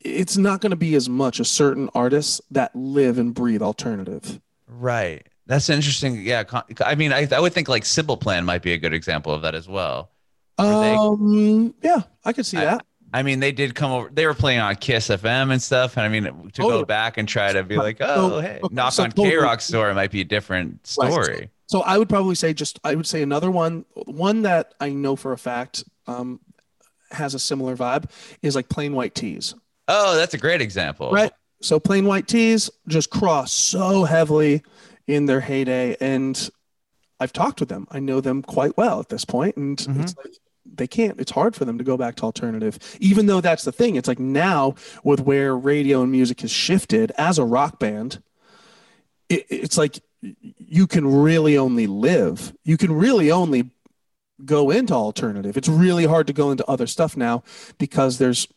it's not going to be as much a certain artists that live and breathe alternative. Right. That's interesting. Yeah. I mean, I, I would think like Simple Plan might be a good example of that as well. Um, they, yeah, I could see I, that. I mean, they did come over. They were playing on Kiss F M and stuff. And I mean, to oh, go back and try to be like, oh, so, hey, okay, Knock so on totally, K-Rock's Door might be a different story. Right. So, so I would probably say just, I would say another one, one that I know for a fact um, has a similar vibe is like Plain White Tees. Oh, that's a great example. Right. So Plain White Tees just cross so heavily in their heyday. And I've talked with them. I know them quite well at this point. And mm-hmm. it's like, they can't, it's hard for them to go back to alternative, even though that's the thing. It's like now with where radio and music has shifted as a rock band, it, it's like you can really only live. You can really only go into alternative. It's really hard to go into other stuff now because there's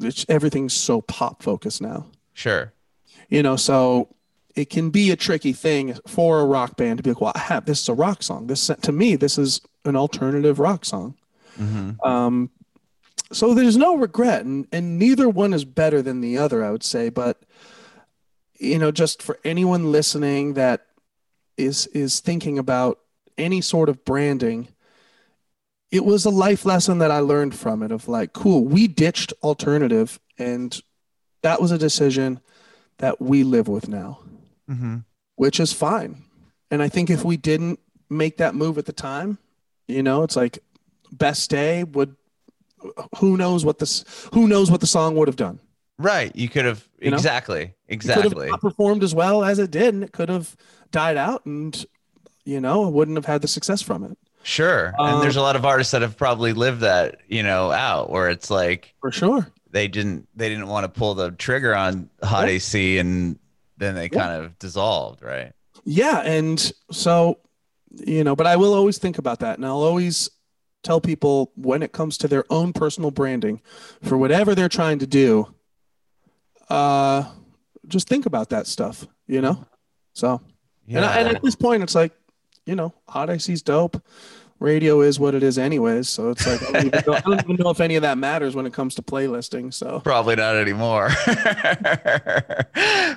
it's, everything's so pop focused now. Sure. You know, so it can be a tricky thing for a rock band to be like, well, I have, this is a rock song. This to me, this is an alternative rock song. Mm-hmm. Um, so there's no regret, and, and neither one is better than the other, I would say. But, you know, just for anyone listening that is, is thinking about any sort of branding, it was a life lesson that I learned from it of like, cool, we ditched alternative and that was a decision that we live with now, mm-hmm. which is fine. And I think if we didn't make that move at the time, you know, it's like, Best Day would who knows what this who knows what the song would have done. Right. You could have you exactly know? exactly it could have not performed as well as it did, and it could have died out, and you know, it wouldn't have had the success from it. Sure. Um, and there's a lot of artists that have probably lived that, you know, out where it's like for sure they didn't they didn't want to pull the trigger on Hot yeah. A C, and then they yeah. kind of dissolved, right? Yeah, and so you know, but I will always think about that, and I'll always tell people when it comes to their own personal branding for whatever they're trying to do, uh, just think about that stuff, you know? So, yeah. and, I, and at this point it's like, you know, Hot A C's dope. Radio is what it is anyways. So it's like, I don't even know, I don't even know if any of that matters when it comes to playlisting. So probably not anymore.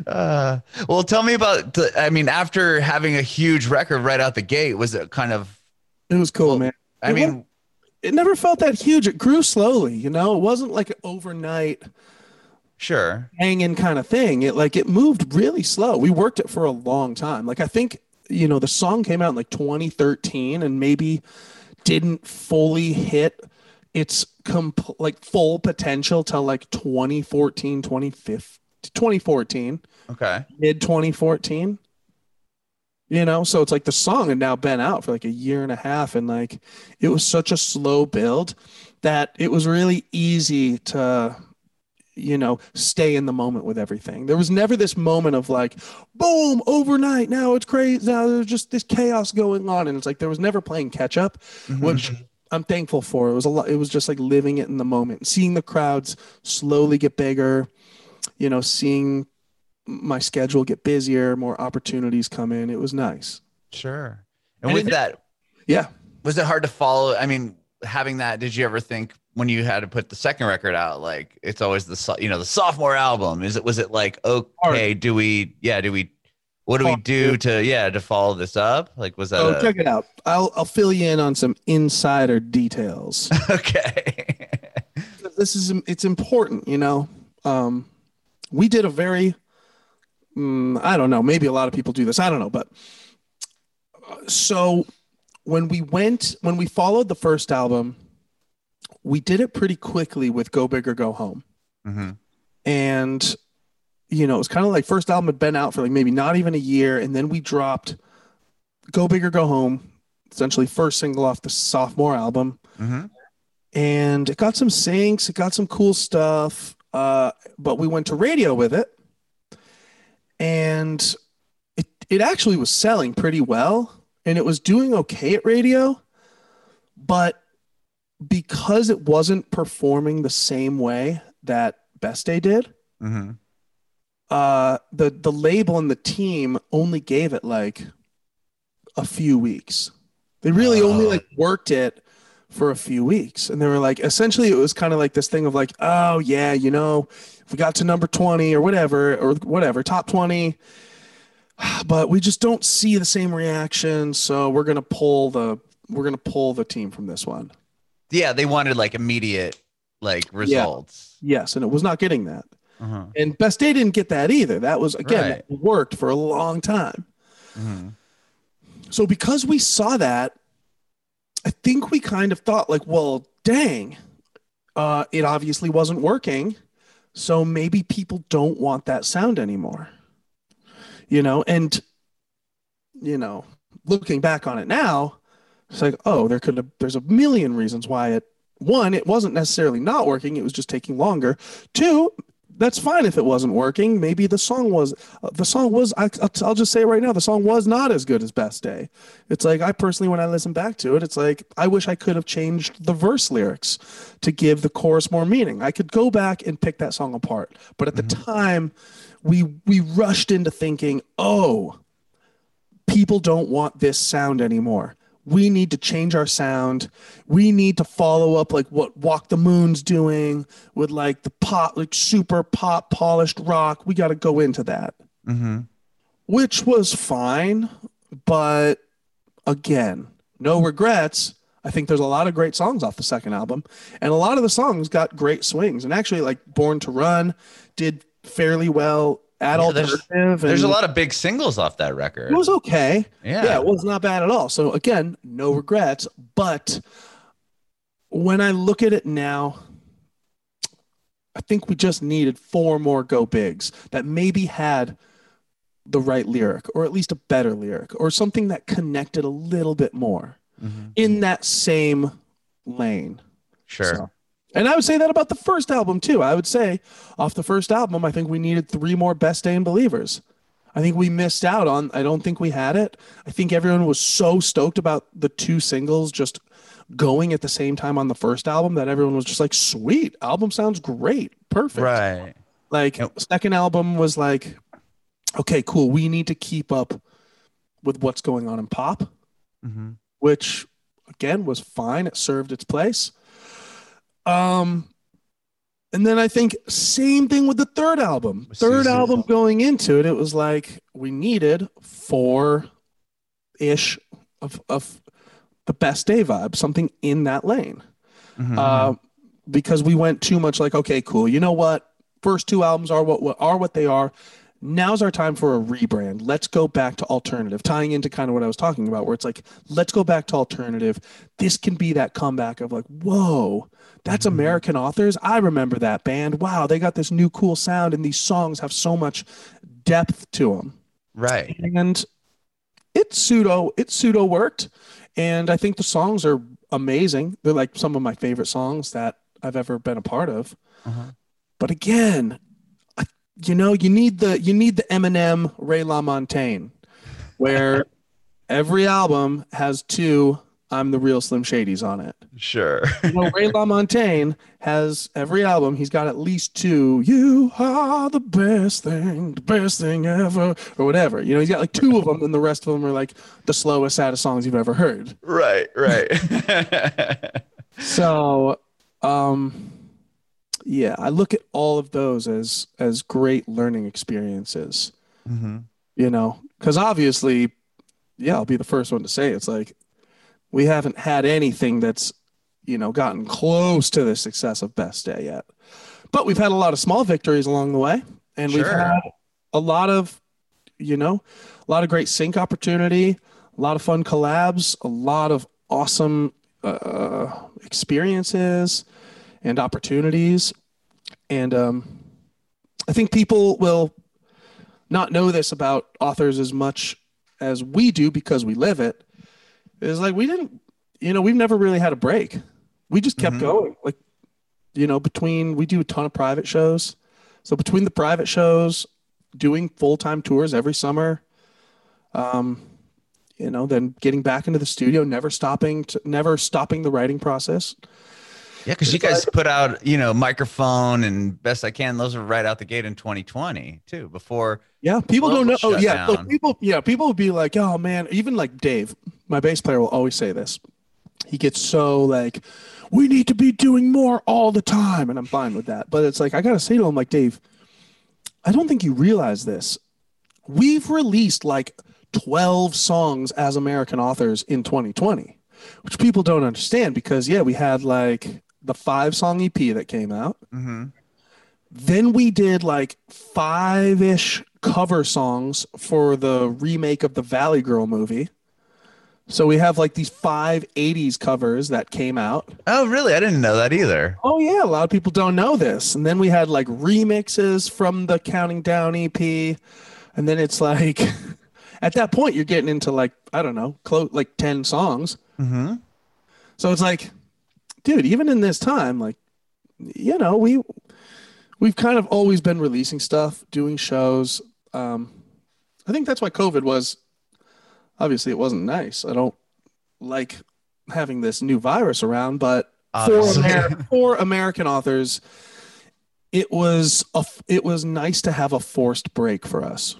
uh, well, tell me about, the, I mean, after having a huge record right out the gate, was it kind of, it was cool, well, man. I it mean, was- It never felt that huge. It grew slowly, you know, it wasn't like an overnight sure hanging kind of thing. It like it moved really slow. We worked it for a long time. Like I think, you know, the song came out in like twenty thirteen and maybe didn't fully hit its comp- like full potential till like twenty fourteen, twenty fifteen, twenty fourteen. Okay. Mid twenty fourteen. You know, so it's like the song had now been out for like a year and a half, and like it was such a slow build that it was really easy to, you know, stay in the moment with everything. There was never this moment of like, boom, overnight. Now it's crazy. Now there's just this chaos going on. And it's like there was never playing catch up, mm-hmm. which I'm thankful for. It was a lot. It was just like living it in the moment, seeing the crowds slowly get bigger, you know, seeing my schedule get busier, more opportunities come in. It was nice. Sure. And, and with it, that, yeah. Was it hard to follow? I mean, having that, did you ever think when you had to put the second record out, like it's always the, you know, the sophomore album, is it, was it like, okay, hard. do we, yeah. Do we, what do we do to, yeah. to follow this up? Like, was that, oh, a- check it out. I'll, I'll fill you in on some insider details. Okay. This is, it's important, you know, um, we did a very, I don't know. Maybe a lot of people do this. I don't know. But so when we went, when we followed the first album, we did it pretty quickly with Go Big or Go Home. Mm-hmm. And, you know, it was kind of like first album had been out for like maybe not even a year. And then we dropped Go Big or Go Home, essentially first single off the sophomore album. Mm-hmm. And it got some syncs. It got some cool stuff. Uh, but we went to radio with it. And it it actually was selling pretty well, and it was doing okay at radio, but because it wasn't performing the same way that Best Day did, mm-hmm. uh, the the label and the team only gave it like a few weeks. They really oh. only like worked it for a few weeks, and they were like, essentially, it was kind of like this thing of like, oh yeah, you know, we got to number twenty or whatever, or whatever, top twenty, but we just don't see the same reaction. So we're going to pull the, we're going to pull the team from this one. Yeah. They wanted like immediate like results. Yeah. Yes. And it was not getting that. Uh-huh. And Best Day didn't get that either. That was, again, right. that worked for a long time. Mm-hmm. So because we saw that, I think we kind of thought like, well, dang, uh, it obviously wasn't working. So maybe people don't want that sound anymore, you know? And, you know, looking back on it now, it's like, oh, there could have, there's a million reasons why it, one, it wasn't necessarily not working. It was just taking longer. Two, that's fine if it wasn't working. Maybe the song was, uh, the song was, I, I'll just say right now, the song was not as good as Best Day. It's like, I personally, when I listen back to it, it's like, I wish I could have changed the verse lyrics to give the chorus more meaning. I could go back and pick that song apart. But at mm-hmm. the time, we we rushed into thinking, oh, people don't want this sound anymore. We need to change our sound. We need to follow up like what Walk the Moon's doing with like the pop, like super pop polished rock. We got to go into that, mm-hmm. which was fine. But again, no regrets. I think there's a lot of great songs off the second album, and a lot of the songs got great swings. And actually, like Born to Run did fairly well. Adult yeah, there's, and, there's a lot of big singles off that record. It was okay. Yeah. yeah, it was not bad at all. So again, no regrets. But when I look at it now, I think we just needed four more go bigs that maybe had the right lyric, or at least a better lyric, or something that connected a little bit more mm-hmm. in that same lane. Sure. So. And I would say that about the first album, too. I would say off the first album, I think we needed three more Best Day and Believers. I think we missed out on, I don't think we had it. I think everyone was so stoked about the two singles just going at the same time on the first album that everyone was just like, sweet, album sounds great. Perfect. Right. Like, yep. Second album was like, okay, cool. We need to keep up with what's going on in pop, mm-hmm. which, again, was fine. It served its place. Um, and then I think same thing with the third album, third album going into it. It was like, we needed four ish of, of the Best Day vibe, something in that lane, mm-hmm. uh, because we went too much like, okay, cool. You know what? First two albums are what, what are what they are. Now's our time for a rebrand. Let's go back to alternative, tying into kind of what I was talking about, where it's like, let's go back to alternative. This can be that comeback of like, whoa, that's mm-hmm. American Authors. I remember that band. Wow, they got this new cool sound, and these songs have so much depth to them. Right. And it pseudo, it pseudo worked. And I think the songs are amazing. They're like some of my favorite songs that I've ever been a part of. Uh-huh. But again, you know, you need the you need the Eminem Ray LaMontagne, where every album has two I'm the Real Slim Shadys on it. Sure. You know, Ray LaMontagne has every album, he's got at least two You Are the Best Thing, the Best Thing Ever, or whatever. You know, he's got like two of them, and the rest of them are like the slowest, saddest songs you've ever heard. Right, right. So, um yeah, I look at all of those as as great learning experiences, mm-hmm. you know, because obviously, yeah, I'll be the first one to say it's like we haven't had anything that's, you know, gotten close to the success of Best Day yet. But we've had a lot of small victories along the way. And sure. we've had a lot of, you know, a lot of great sync opportunity, a lot of fun collabs, a lot of awesome uh, experiences and opportunities. And um, I think people will not know this about Authors as much as we do because we live it. It's like, we didn't, you know, we've never really had a break. We just kept mm-hmm. going. Like, you know, between, we do a ton of private shows. So between the private shows, doing full-time tours every summer, um, you know, then getting back into the studio, never stopping, to, never stopping the writing process. Yeah, because you guys put out, you know, Microphone and Best I Can. Those were right out the gate in twenty twenty too. Before yeah, people don't know. Oh yeah, so people yeah people would be like, oh man, even like Dave, my bass player, will always say this. He gets so like, we need to be doing more all the time. And I'm fine with that. But it's like, I got to say to him, like, Dave, I don't think you realize this. We've released like twelve songs as American Authors in twenty twenty, which people don't understand because, yeah, we had like the five song E P that came out. Mm-hmm. Then we did like five-ish cover songs for the remake of the Valley Girl movie. So we have like these five eighties covers that came out. Oh, really? I didn't know that either. Oh, yeah. A lot of people don't know this. And then we had like remixes from the Counting Down E P. And then it's like, at that point, you're getting into like, I don't know, close, like ten songs. Mm-hmm. So it's like, dude, even in this time, like, you know, we... We've kind of always been releasing stuff, doing shows. Um, I think that's why COVID was, obviously it wasn't nice. I don't like having this new virus around, but for, Amer- for American Authors, it was a, it was nice to have a forced break for us.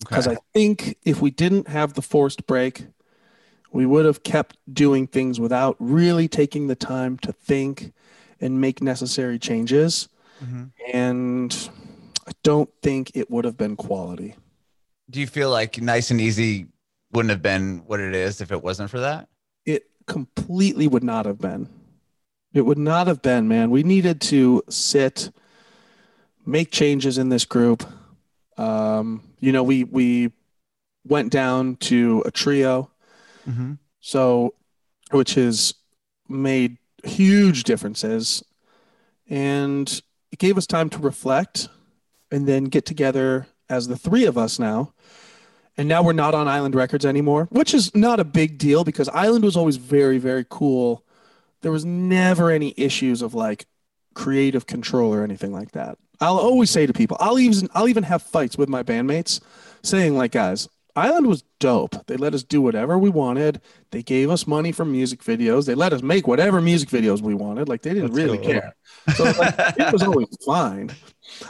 Because okay. I think if we didn't have the forced break, we would have kept doing things without really taking the time to think and make necessary changes. Mm-hmm. And I don't think it would have been quality. Do you feel like Nice and Easy wouldn't have been what it is if it wasn't for that? It completely would not have been. It would not have been, man. We needed to sit, make changes in this group. Um, you know, we we went down to a trio, mm-hmm. so which has made huge differences. And it gave us time to reflect and then get together as the three of us now. And now we're not on Island Records anymore, which is not a big deal because Island was always very, very cool. There was never any issues of like creative control or anything like that. I'll always say to people, I'll even, I'll even have fights with my bandmates saying like, guys, Island was dope. They let us do whatever we wanted. They gave us money for music videos. They let us make whatever music videos we wanted. Like, they didn't That's really cool. care. So like, it was always fine.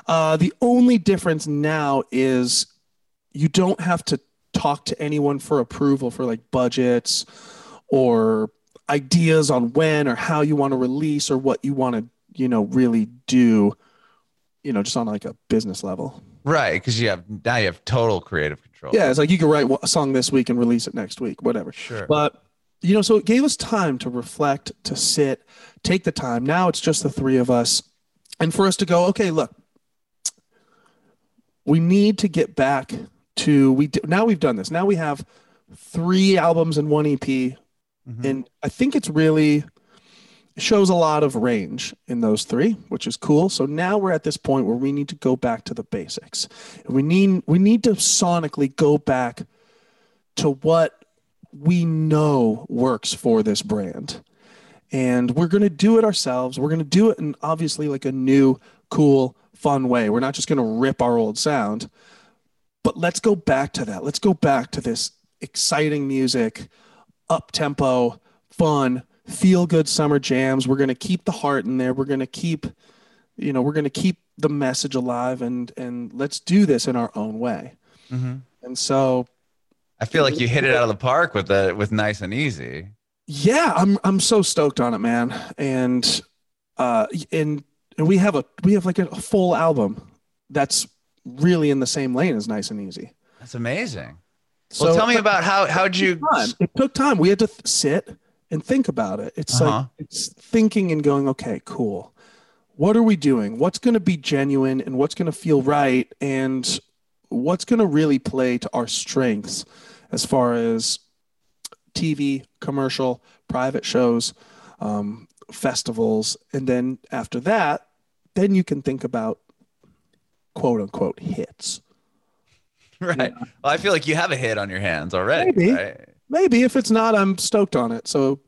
Uh, the only difference now is you don't have to talk to anyone for approval for like budgets or ideas on when or how you want to release or what you want to, you know, really do, you know, just on like a business level. Right, because you have now you have total creative control. Yeah, it's like you can write a song this week and release it next week, whatever. Sure. But, you know, so it gave us time to reflect, to sit, take the time. Now it's just the three of us. And for us to go, okay, look, we need to get back to, we do, now we've done this. Now we have three albums and one E P. Mm-hmm. And I think it's really shows a lot of range in those three, which is cool. So now we're at this point where we need to go back to the basics. We need we need to sonically go back to what we know works for this brand. And we're going to do it ourselves. We're going to do it in obviously like a new, cool, fun way. We're not just going to rip our old sound. But let's go back to that. Let's go back to this exciting music, up-tempo, fun, feel good summer jams. We're going to keep the heart in there. We're going to keep, you know, we're going to keep the message alive and, and let's do this in our own way. Mm-hmm. And so I feel like you hit it out of the park with the, with Nice and Easy. Yeah. I'm, I'm so stoked on it, man. And, uh, and, and we have a, we have like a full album that's really in the same lane as Nice and Easy. That's amazing. So well, tell me about how, how'd you, it took time. We had to th- sit and think about it. It's uh-huh. like it's thinking and going, okay, cool. What are we doing? What's going to be genuine and what's going to feel right? And what's going to really play to our strengths as far as T V, commercial, private shows, um, festivals. And then after that, then you can think about quote unquote hits. Right. Yeah. Well, I feel like you have a hit on your hands already. Maybe. Right? Maybe if it's not, I'm stoked on it. So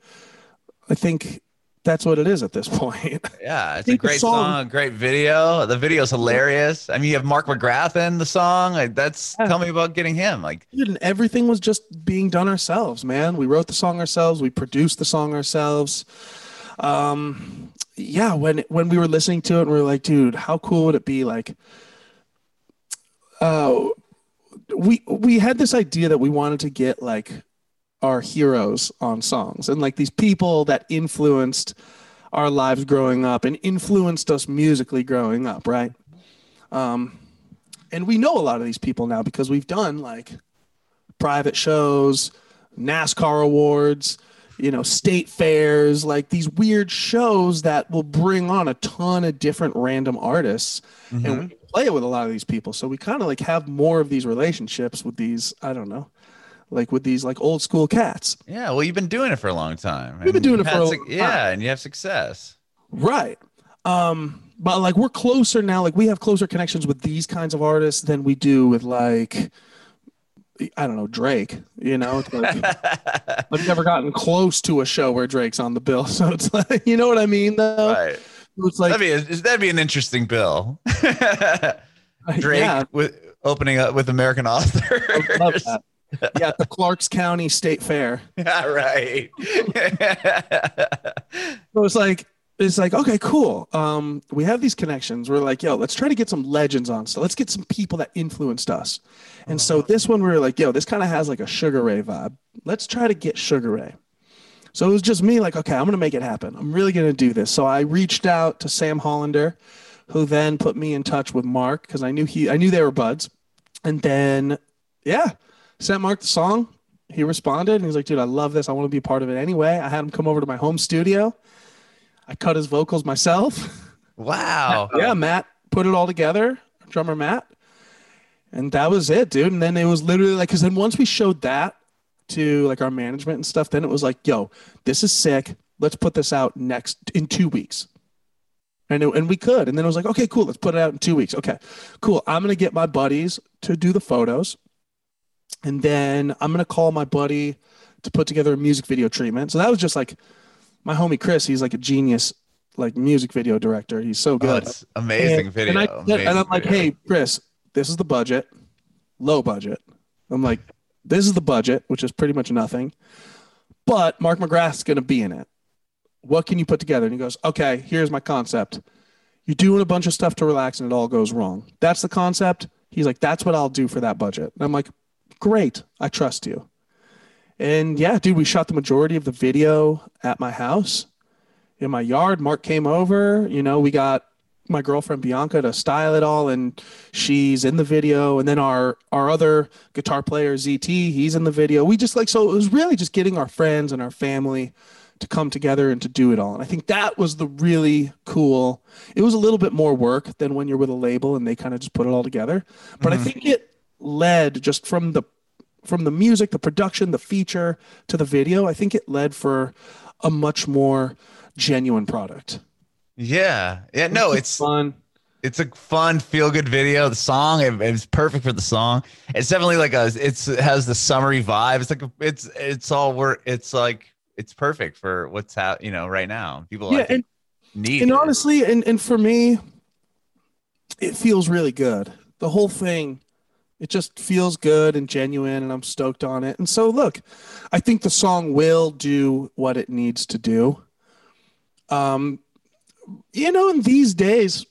I think that's what it is at this point. Yeah, it's a great song, song, great video. The video's hilarious. I mean, you have Mark McGrath in the song. Like, that's yeah. Tell me about getting him. Like, and everything was just being done ourselves, man. We wrote the song ourselves. We produced the song ourselves. Um, yeah, when when we were listening to it, we were like, dude, how cool would it be? Like, uh, we we had this idea that we wanted to get like our heroes on songs, and like these people that influenced our lives growing up and influenced us musically growing up, right? Um, and we know a lot of these people now because we've done like private shows, NASCAR awards, you know, state fairs, like these weird shows that will bring on a ton of different random artists, mm-hmm. and we play with a lot of these people. So we kind of like have more of these relationships with these, I don't know, like with these like old school cats. Yeah. Well, you've been doing it for a long time. We've been doing it for a long time. Yeah. And you have success. Right. Um, but like we're closer now, like we have closer connections with these kinds of artists than we do with like, I don't know, Drake, you know, it's like, I've never gotten close to a show where Drake's on the bill. So it's like, you know what I mean? Though? Right. It's like, that'd be, a, that'd be an interesting bill. Drake yeah. with opening up with American Authors. I love that. Yeah. At the Clarks County State Fair. Yeah. Right. So it's like, It's like, okay, cool. Um, we have these connections. We're like, yo, let's try to get some legends on. So let's get some people that influenced us. And oh. so this one, we were like, yo, this kind of has like a Sugar Ray vibe. Let's try to get Sugar Ray. So it was just me like, okay, I'm going to make it happen. I'm really going to do this. So I reached out to Sam Hollander, who then put me in touch with Mark because I knew he, I knew they were buds. And then, yeah, sent Mark the song. He responded and he's like, dude, I love this. I want to be a part of it anyway. I had him come over to my home studio. I cut his vocals myself. Wow. Yeah, Matt put it all together, drummer Matt. And that was it, dude. And then it was literally like, because then once we showed that to like our management and stuff, then it was like, yo, this is sick. Let's put this out next in two weeks. And, it, and we could. And then it was like, okay, cool. Let's put it out in two weeks. Okay, cool. I'm going to get my buddies to do the photos. And then I'm going to call my buddy to put together a music video treatment. So that was just like, my homie Chris, he's like a genius, like music video director. He's so good. Oh, it's amazing and, video. And, I, amazing and I'm like, video. Hey, Chris, this is the budget, low budget. I'm like, this is the budget, which is pretty much nothing. But Mark McGrath's going to be in it. What can you put together? And he goes, okay, here's my concept. You're doing a bunch of stuff to relax and it all goes wrong. That's the concept. He's like, that's what I'll do for that budget. And I'm like, great. I trust you. And yeah, dude, we shot the majority of the video at my house, in my yard. Mark came over, you know, we got my girlfriend Bianca to style it all, and she's in the video. And then our our other guitar player Z T, he's in the video. We just like, so it was really just getting our friends and our family to come together and to do it all. And I think that was the really cool. It was a little bit more work than when you're with a label and they kind of just put it all together. But mm-hmm. I think it led just from the from the music, the production, the feature to the video, I think it led for a much more genuine product. Yeah. Yeah. No, it's, it's fun. It's a fun feel good video. The song, it, it's perfect for the song. It's definitely like a, it's, it has the summery vibe. It's like, a, it's, it's all work. It's like, it's perfect for what's out, you know, right now. People yeah, and, need and it. honestly, and, and for me, it feels really good. The whole thing, it just feels good and genuine, and I'm stoked on it. And so, look, I think the song will do what it needs to do. Um, you know, in these days,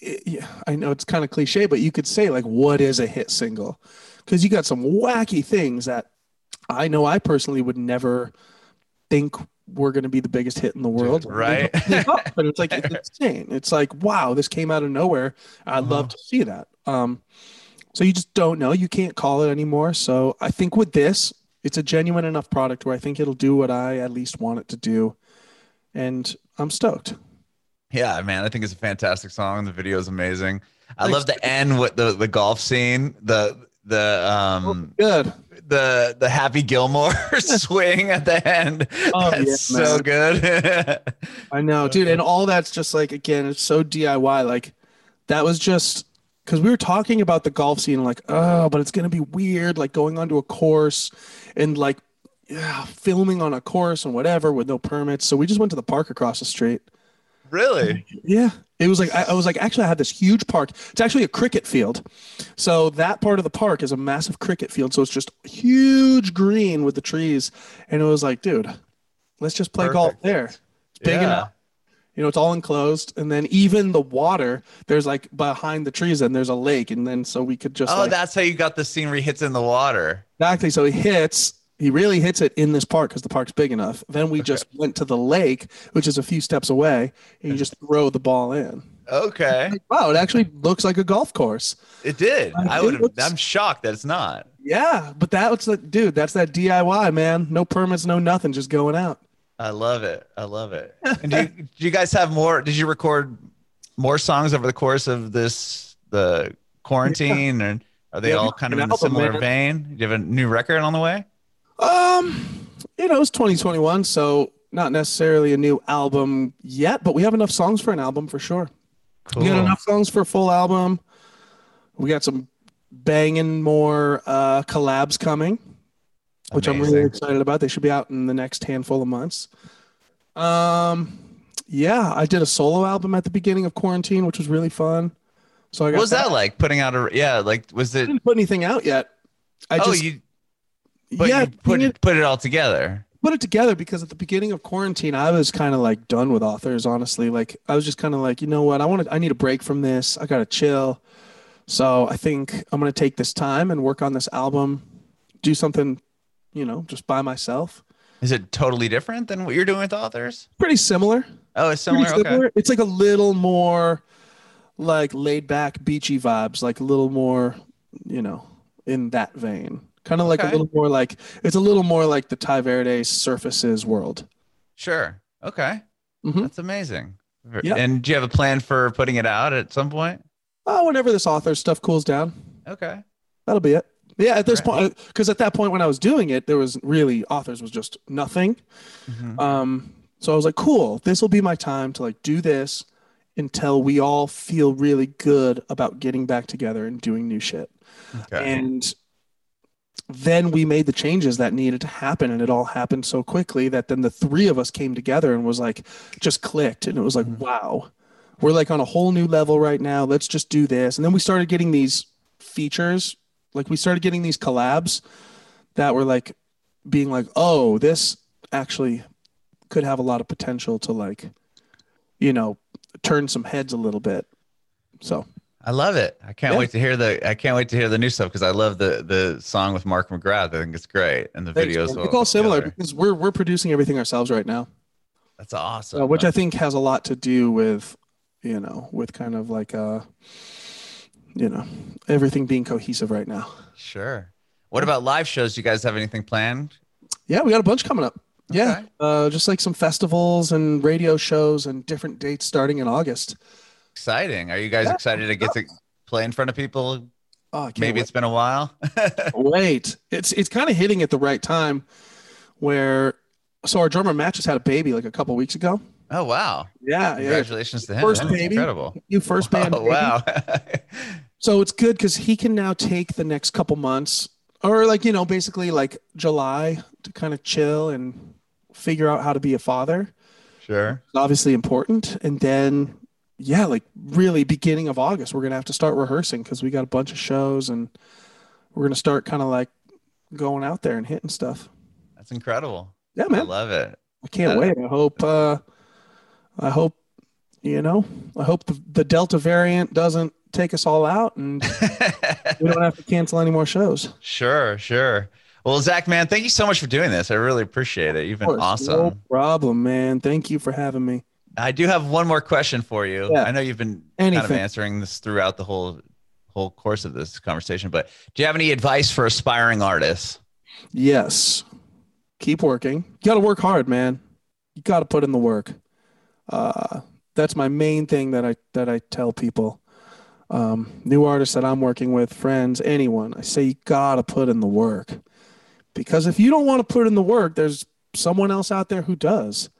it, I know it's kind of cliche, but you could say, like, what is a hit single? Because you got some wacky things that I know I personally would never think we're going to be the biggest hit in the world. Right. But it's like, it's insane. It's like, wow, this came out of nowhere. I'd uh-huh. love to see that. Um, So you just don't know. You can't call it anymore. So I think with this, it's a genuine enough product where I think it'll do what I at least want it to do. And I'm stoked. Yeah, man, I think it's a fantastic song. The video is amazing. I Thanks. love the end with the, the golf scene, the the um oh, good. the the Happy Gilmore swing at the end. Oh, that's yeah, so good. I know, dude. And all that's just like, again, it's so D I Y. Like that was just, because we were talking about the golf scene, like, oh, but it's going to be weird, like going onto a course and like yeah, filming on a course and whatever with no permits. So we just went to the park across the street. Really? Yeah. It was like, I, I was like, actually, I have this huge park. It's actually a cricket field. So that part of the park is a massive cricket field. So it's just huge green with the trees. And it was like, dude, let's just play Perfect. golf there. It's big yeah. enough. You know, it's all enclosed. And then even the water, there's like behind the trees and there's a lake. And then so we could just. Oh, like, that's how you got the scenery hits in the water. Exactly. So he hits He really hits it in this park because the park's big enough. Then we okay. just went to the lake, which is a few steps away, and you just throw the ball in. Okay. Like, wow, it actually looks like a golf course. It did. Like, I would. Looks... I'm shocked that it's not. Yeah, but that's the dude. That's that D I Y, man. No permits, no nothing. Just going out. I love it. I love it. And do you, do you guys have more? Did you record more songs over the course of this the quarantine? Yeah. And are they yeah, all kind of in a similar man. vein? Do you have a new record on the way? Um, you know, it's twenty twenty-one, so not necessarily a new album yet, but we have enough songs for an album for sure. Cool. We got enough songs for a full album. We got some banging more uh, collabs coming, which Amazing. I'm really excited about. They should be out in the next handful of months. Um, yeah, I did a solo album at the beginning of quarantine, which was really fun. So I got what was that, that like? Putting out a yeah, like was it? I didn't put anything out yet. I oh, just. You- But yeah, put it, put it all together. Put it together because at the beginning of quarantine, I was kind of like done with authors, honestly. Like I was just kind of like, you know what? I want to. I need a break from this. I gotta chill. So I think I'm gonna take this time and work on this album, do something, you know, just by myself. Is it totally different than what you're doing with authors? Pretty similar. Oh, it's similar. similar. Okay. It's like a little more, like laid back, beachy vibes. Like a little more, you know, in that vein. Kind of like okay. a little more like, it's a little more like the Ty Verde Surfaces world. Sure. Okay. Mm-hmm. That's amazing. Yep. And do you have a plan for putting it out at some point? Oh, whenever this author stuff cools down. Okay. That'll be it. Yeah, at this right. point, because at that point when I was doing it, there was really, authors was just nothing. Mm-hmm. Um, so I was like, cool, this will be my time to like do this until we all feel really good about getting back together and doing new shit. Okay. And then we made the changes that needed to happen, and it all happened so quickly that then the three of us came together and was like, just clicked. And it was like, mm-hmm. wow, we're like on a whole new level right now. Let's just do this. And then we started getting these features. Like we started getting these collabs that were like being like, oh, this actually could have a lot of potential to like, you know, turn some heads a little bit. So I love it. I can't yeah. wait to hear the I can't wait to hear the new stuff because I love the the song with Mark McGrath. I think it's great. And the Thanks, videos man. It's all similar together. Because we're we're producing everything ourselves right now. That's awesome. Uh, which I think has a lot to do with, you know, with kind of like uh you know, everything being cohesive right now. Sure. What about live shows? Do you guys have anything planned? Yeah, we got a bunch coming up. Okay. Yeah. Uh just like some festivals and radio shows and different dates starting in August. Exciting. Are you guys yeah. excited to get to play in front of people? Oh, maybe wait. It's been a while. Wait, it's it's kind of hitting at the right time where so our drummer Matt just had a baby like a couple weeks ago. Oh, wow. Yeah. Congratulations yeah. to him. First that baby. Incredible. New first band. Oh, wow. So it's good because he can now take the next couple months or like, you know, basically like July to kind of chill and figure out how to be a father. Sure. It's obviously important. And then yeah, like really beginning of August, we're going to have to start rehearsing because we got a bunch of shows and we're going to start kind of like going out there and hitting stuff. That's incredible. Yeah, man. I love it. I can't yeah. wait. I hope, uh, I hope, you know, I hope the, the Delta variant doesn't take us all out and we don't have to cancel any more shows. Sure, sure. Well, Zach, man, thank you so much for doing this. I really appreciate it. You've been awesome. No problem, man. Thank you for having me. I do have one more question for you. Yeah. I know you've been Anything. kind of answering this throughout the whole whole course of this conversation, but do you have any advice for aspiring artists? Yes. Keep working. You got to work hard, man. You got to put in the work. Uh, that's my main thing that I that I tell people. Um, new artists that I'm working with, friends, anyone, I say you got to put in the work. Because if you don't want to put in the work, there's someone else out there who does.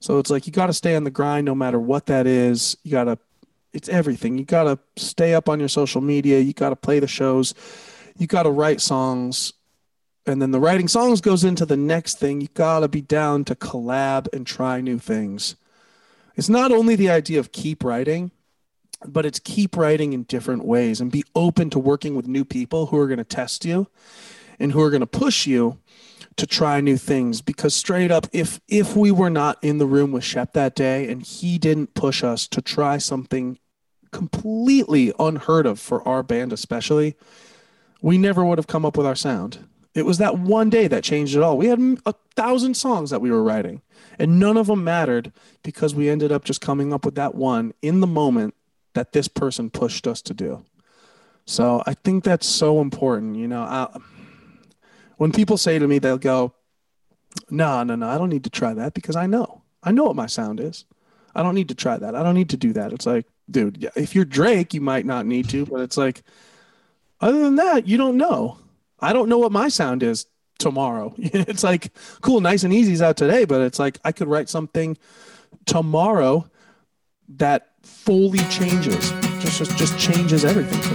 So it's like, you got to stay on the grind, no matter what that is. You got to, it's everything. You got to stay up on your social media. You got to play the shows. You got to write songs. And then the writing songs goes into the next thing. You got to be down to collab and try new things. It's not only the idea of keep writing, but it's keep writing in different ways and be open to working with new people who are going to test you and who are going to push you to try new things. Because straight up, if if we were not in the room with Shep that day and he didn't push us to try something completely unheard of for our band especially, we never would have come up with our sound. It was that one day that changed it all. We had a thousand songs that we were writing, and none of them mattered because we ended up just coming up with that one in the moment that this person pushed us to do. So I think that's so important. You know, I, when people say to me, they'll go, no, no, no, I don't need to try that because I know. I know what my sound is. I don't need to try that. I don't need to do that. It's like, dude, if you're Drake, you might not need to, but it's like, other than that, you don't know. I don't know what my sound is tomorrow. It's like, cool, Nice and Easy's out today, but it's like I could write something tomorrow that fully changes, just just, just changes everything.